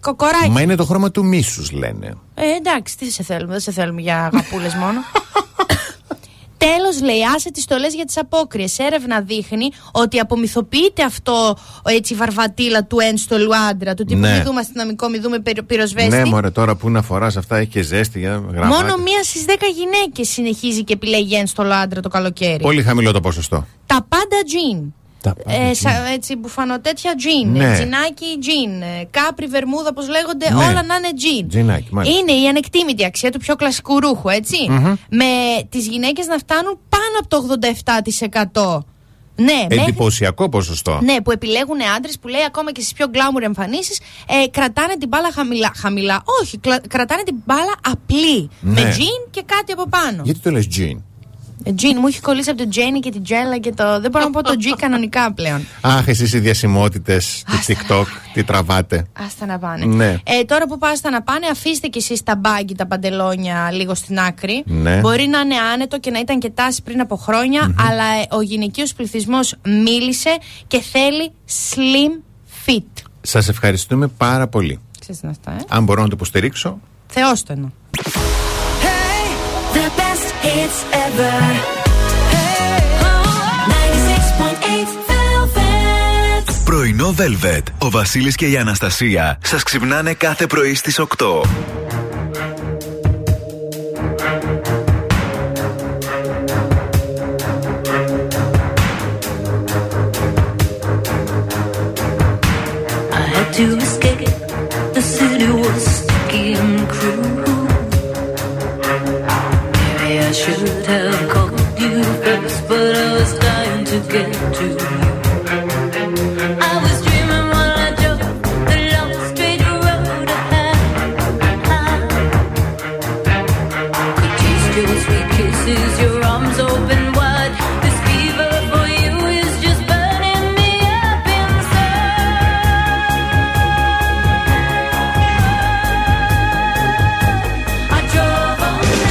κοκοράκι. Μα είναι το χρώμα του μίσους, λένε. Ε, εντάξει, τι σε θέλουμε. Δεν σε θέλουμε για αγαπούλες μόνο. Τέλος, λέει, άσε τις στολές για τις απόκριες. Έρευνα δείχνει ότι απομυθοποιείται αυτό έτσι, η βαρβατήλα του ένστολου άντρα. Του τύπου ναι. Μη δούμε αστυνομικό, μη δούμε πυροσβέστη. Ναι, μωρέ, τώρα που να φοράς αυτά, έχει και ζέστη. Μόνο μία στις δέκα γυναίκες συνεχίζει και επιλέγει ένστολο άντρα το καλοκαίρι. Πολύ χαμηλό το ποσοστό. Τα πάντα τζιν. Ε, σα, έτσι μπουφανοτέτια τζιν, ναι. Τζινάκι τζιν, κάπρι, βερμούδα πως λέγονται, ναι. Όλα να είναι τζιν. Τζινάκι, είναι η ανεκτήμητη αξία του πιο κλασικού ρούχου, έτσι. Mm-hmm. Με τις γυναίκες να φτάνουν πάνω από το ογδόντα επτά τοις εκατό. Ναι, εντυπωσιακό μέχρι... ποσοστό. Ναι, που επιλέγουν άντρες που λέει ακόμα και στις πιο γκλάμουρ εμφανίσεις ε, κρατάνε την μπάλα χαμηλά. χαμηλά. Όχι, κλα... κρατάνε την μπάλα απλή. Ναι. Με τζιν και κάτι από πάνω. Γιατί το λες τζιν? Τζιν, μου έχει κολλήσει από το Τζένι και την Τζέλα και το. Δεν μπορώ να πω το G κανονικά πλέον. Αχ, εσείς οι διασημότητες του TikTok, τι τραβάτε. Άστα να πάνε. Ναι. Ε, τώρα που πάω στα να πάνε, αφήστε κι εσείς τα μπάγκι, τα παντελόνια λίγο στην άκρη. Ναι. Μπορεί να είναι άνετο και να ήταν και τάση πριν από χρόνια, mm-hmm. αλλά ε, ο γυναικείος πληθυσμός μίλησε και θέλει slim fit. Σας ευχαριστούμε πάρα πολύ. Ξέρετε αυτά, ε. Αν μπορώ να το υποστηρίξω. Θεός το εννοώ. It's ever. Hey, oh, oh, oh. ενενήντα έξι κόμμα οκτώ Velvet. Πρωινό Velvet. Ο Βασίλης και η Αναστασία σας ξυπνάνε κάθε πρωί στις οκτώ. I had to escape. The city was sticky and cruel. I should have called you first, but I was dying to get to you. I was dreaming while I drove the long straight road ahead. I could taste your sweet kisses, your arms open wide. This fever for you is just burning me up inside. I drove all night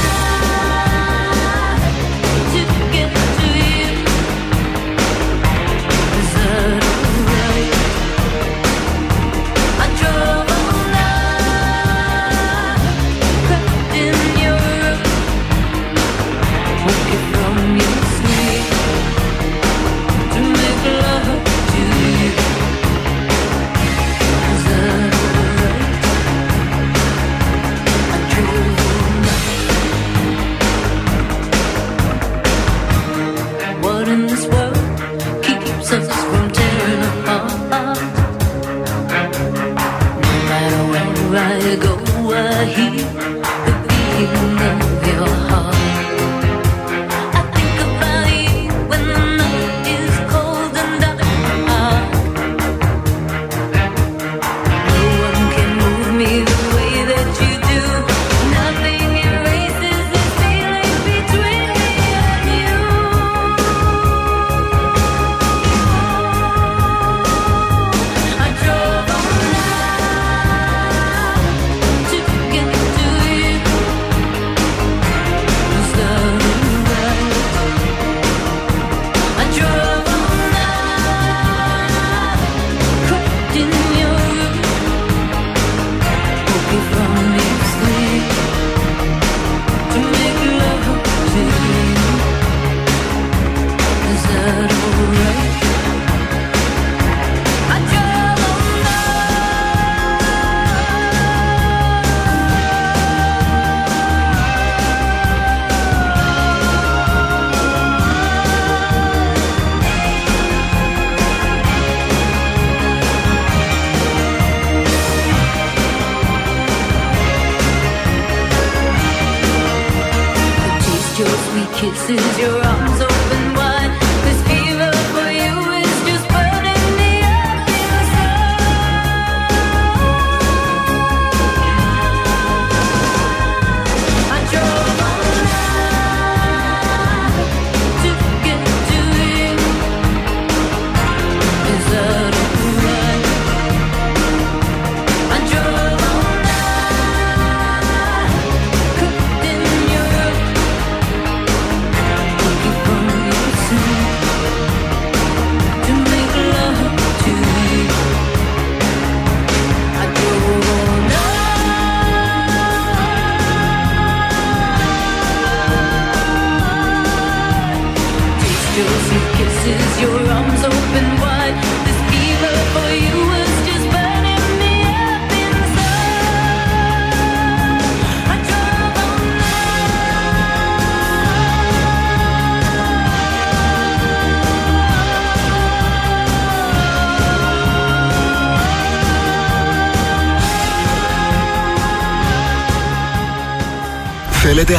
Θέλετε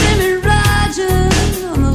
Jimmy Rogers on the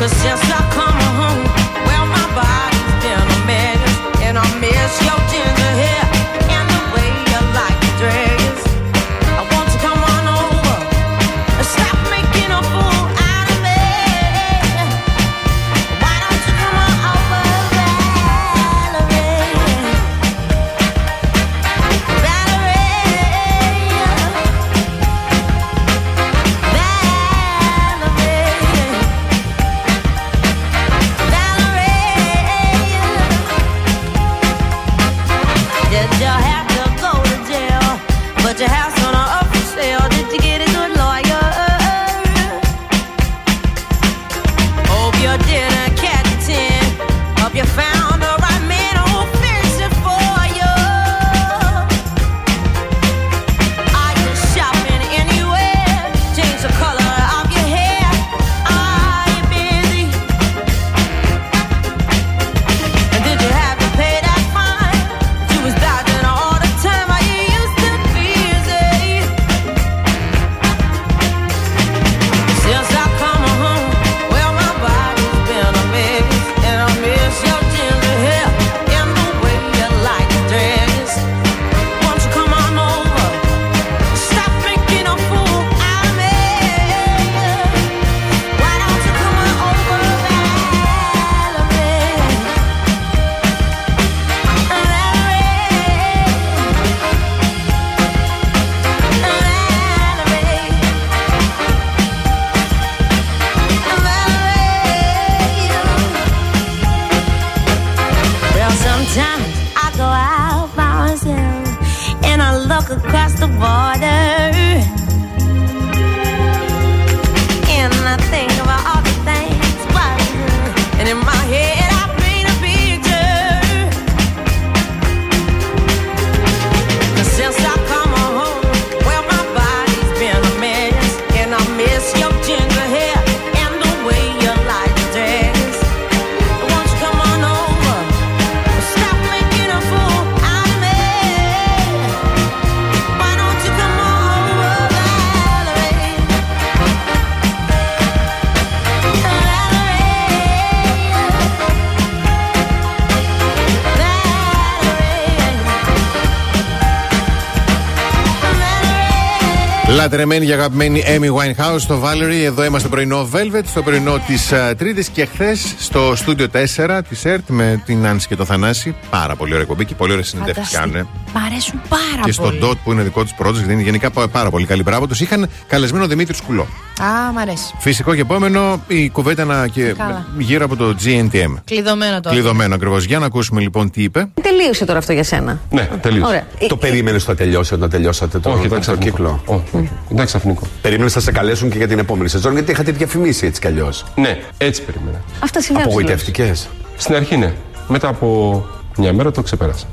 'Cause since I come home, well, my body's been a mess, and I miss your ginger hair and the way you like to dress. I want you to come on over and stop making a fool out of me. Why don't you come on over, Valerie? Valerie, Valerie. Did you have to go to jail? But your house on an up for sale. Did you get a good lawyer? Hope you didn't catch a ten. Hope you found the right man who'll fix it for you. Are you shopping anywhere? Change the color of your hair. Are you busy? And did you have to pay that fine? You was dodging all the time. How you used to be easy. Since I come home, well, my body's been a mess, and I miss your ginger hair and the way you like to dress. Won't you come on over? Stop making a fool out of me. Why don't you come on over, Valerie? Well, sometimes I go out by myself and I look across the water and I think about all the things why and in my head I paint a picture. 'Cause since I come on home, well, my body's been a mess, and I miss your ginger hair and the way you like to dress. Won't you come on over? Stop making a fool out of me. Why don't you come on over, Valerie? Λατρεμένη και αγαπημένη Amy Winehouse στο Valerie. Εδώ είμαστε πρωινό Velvet, στο πρωινό της uh, Τρίτης και χθες στο στούντιο τέσσερα της ΕΡΤ με την Άνση και τον Θανάση. Πάρα πολύ ωραία κομπή και πολύ ωραία συνεντεύξεις κάνουν. Μ' αρέσουν πάρα πολύ. Και στον Ντότ που είναι δικό τους πρώτος, γιατί είναι γενικά πάρα πολύ καλή. Μπράβο τους. Είχαν καλεσμένο Δημήτρη Σκουλό. Α, μ' αρέσει. Φυσικό και επόμενο, η κουβέντα να και γύρω από το τζι εν τι εμ. Κλειδωμένο τώρα. Κλειδωμένο ακριβώς. Για να ακούσουμε λοιπόν τι είπε. Τελείωσε τώρα αυτό για σένα. Ναι, τελείωσε. Ωραία. Το ε... περίμενε να τελειώσει όταν τελειώσατε τώρα. Όχι, ήταν ξαφνικό. Ήταν ξαφνικό. Περίμενε να σε καλέσουν και για την επόμενη σεζόν, γιατί είχατε διαφημίσει έτσι κι αλλιώς. Ναι, έτσι περίμενα. Αυτά συμβαίνουν. Απογοητευτικές. Στην αρχή, ναι. Μετά από μια μέρα το ξεπέρασα.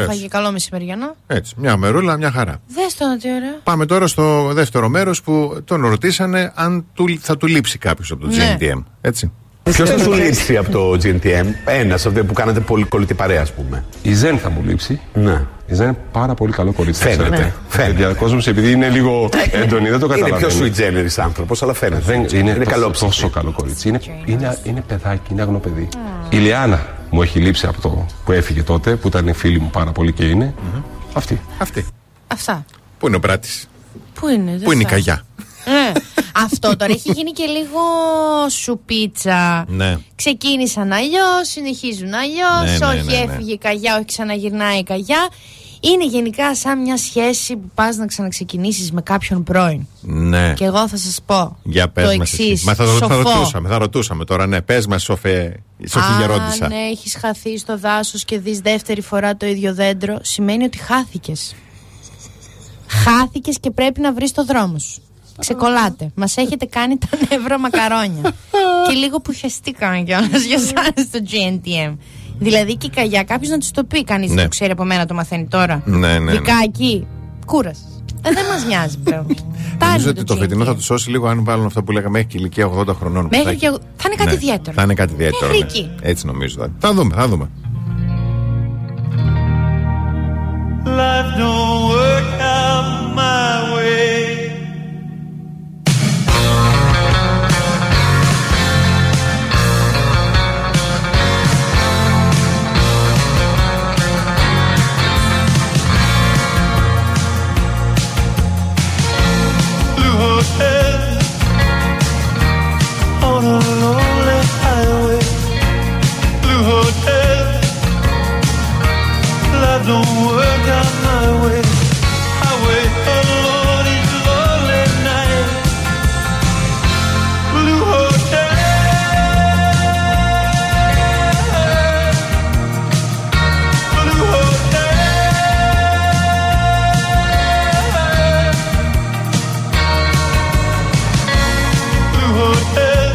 Έφαγε καλό μεσημεριανό. Έτσι, μια μερούλα, μια χαρά. Δες τον, τι ωραία. Πάμε τώρα στο δεύτερο μέρος που τον ρωτήσανε αν του, θα του λείψει κάποιος από το ναι. τζι εν τι εμ. Έτσι. Ποιος θα σου λείψει από το τζι εν τι εμ, ένας από που κάνατε πολύ κολλητή παρέα, ας πούμε. Η Ζεν θα μου λείψει. Ναι. Η Ζεν είναι πάρα πολύ καλό κορίτσι. Φαίνεται. Φαίνεται. Ο κόσμος επειδή είναι λίγο έντονη, δεν το καταλαβαίνει. Είναι πιο sui generis άνθρωπος, αλλά φαίνεται. Δεν, είναι είναι τόσο, τόσο καλό κορίτσι. Είναι, είναι, είναι παιδάκι, είναι αγνό παιδί. Mm. Η Λιάνα μου έχει λείψει από το που έφυγε τότε, που ήταν φίλη μου πάρα πολύ και είναι. Mm-hmm. Αυτή. Αυτή. Αυτά. Πού είναι ο Πράτης. Πού είναι, Πού είναι η Καγιά. Ναι. Αυτό τώρα έχει γίνει και λίγο σουπίτσα. Ναι. Ξεκίνησαν αλλιώς, συνεχίζουν αλλιώς. Ναι, ναι, όχι, ναι, ναι. Έφυγε η Καγιά, όχι, ξαναγυρνάει η Καγιά. Είναι γενικά σαν μια σχέση που πας να ξαναξεκινήσεις με κάποιον πρώην. Ναι. Και εγώ θα σας πω για πες το εξής. Μα θα, θα, ρωτούσαμε, θα ρωτούσαμε τώρα, ναι. Πες μας, Σοφέ, Σοφή Γερόντισσα. Αν έχεις χαθεί στο δάσος και δεις δεύτερη φορά το ίδιο δέντρο, σημαίνει ότι χάθηκες. Χάθηκες και πρέπει να βρεις το δρόμο σου. Ξεκολλάτε. Μας έχετε κάνει τα νεύρα μακαρόνια. Και λίγο που χεστήκαμε κιόλας για εσάς στο τζι εν τι εμ. Δηλαδή και η Καγιά, κάποιος να τους το πει. Κανείς δεν το ξέρει, από μένα το μαθαίνει τώρα. Ναι, ναι. Δικά εκεί. Κούρασες. Δεν μας νοιάζει πλέον. Νομίζω ότι το φετινό θα του σώσει λίγο αν βάλουν αυτά που λέγαμε. Έχει και ηλικία ογδόντα χρονών. Θα είναι κάτι ιδιαίτερο. Θα είναι κάτι ιδιαίτερο. Έτσι νομίζω. Θα δούμε, θα δούμε. on a lonely highway, blue hotel. Life don't work out my way. I wait alone each lonely night. Blue hotel. Blue hotel. Blue hotel.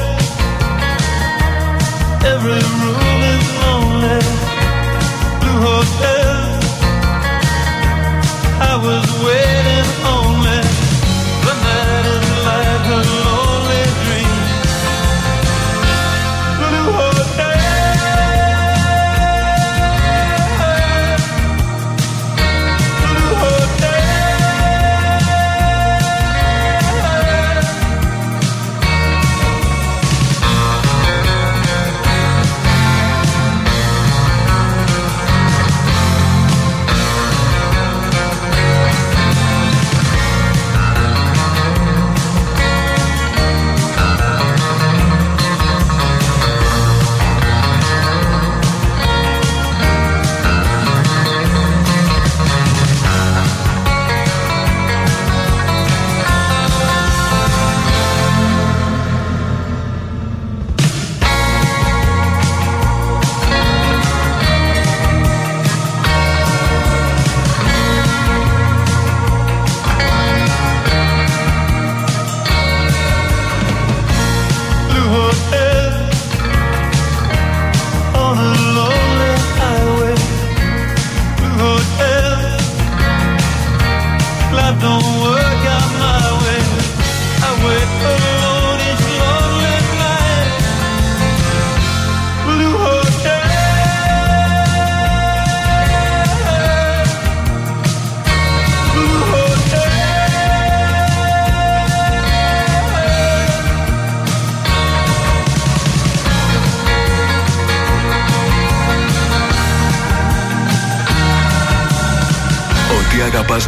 Every room is lonely. Blue hotel. Was waiting only. The night is like a lonely dream. Blue hotel. Blue hotel.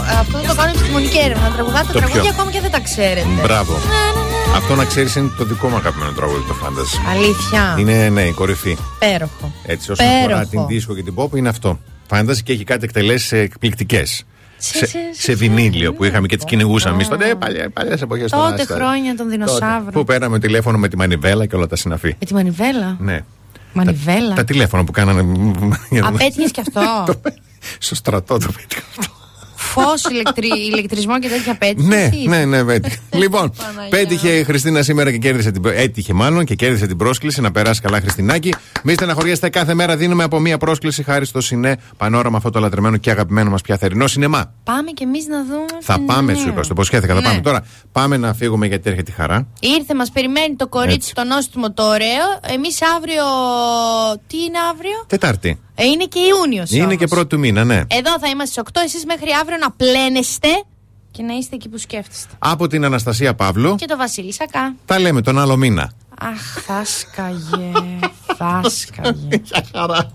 αυτό το κάνουν επιστημονική έρευνα. Τραγουδάτε τραγούδια ακόμα και δεν τα ξέρετε. Μπράβο. Αυτό να ξέρεις είναι το δικό μου αγαπημένο τραγούδι, το Fantasy. Αλήθεια. Είναι, ναι, η κορυφή. Πέροχο. Έτσι, όσον αφορά την δίσκο και την pop, είναι αυτό. Fantasy και έχει κάτι εκτελέσεις εκπληκτικές. Σε, σε, σε βινίλιο που είχαμε και τις κυνηγούσαμε εμείς τότε. Παλιές εποχές τότε. Τότε χρόνια των δεινοσαύρων. Που παίρναμε τηλέφωνο με τη μανιβέλα και όλα τα συναφή. Με τη μανιβέλα. Ναι. Μανιβέλα. Τα, τα τηλέφωνα που κάνανε. Απέτυχες κι αυτό. Στο στρατό το πέτυχα αυτό. Φως, ηλεκτρι... ηλεκτρισμό και τέτοια πέτυχε. Ναι, ναι, ναι, πέτυχε. Λοιπόν, πέτυχε η Χριστίνα σήμερα και κέρδισε την... Έτυχε μάλλον και κέρδισε την πρόσκληση. Να περάσει καλά, Χριστινάκη. Μη στεναχωριέστε, κάθε μέρα δίνουμε από μία πρόσκληση χάρη στο Σινέ Πανόραμα, αυτό το λατρεμένο και αγαπημένο μας πια θερινό σινεμά. Πάμε κι εμείς να δούμε. Θα σινεμά. Πάμε, σου είπα, στο υποσχέθηκα. Ναι. Θα πάμε τώρα. Πάμε να φύγουμε γιατί έρχεται η χαρά. Ήρθε, μας περιμένει το κορίτσι, το νόστιμο, το ωραίο. Εμείς αύριο. Τι είναι αύριο? Τετάρτη. Είναι και Ιούνιος. Είναι όμως και πρώτη του μήνα, ναι. Εδώ θα είμαστε στις οκτώ, εσείς μέχρι αύριο να πλένεστε και να είστε εκεί που σκέφτεστε. Από την Αναστασία Παύλου και το Βασίλη Σακά. Τα λέμε τον άλλο μήνα. Αχ, θα σκαγε. Θα σκαγε.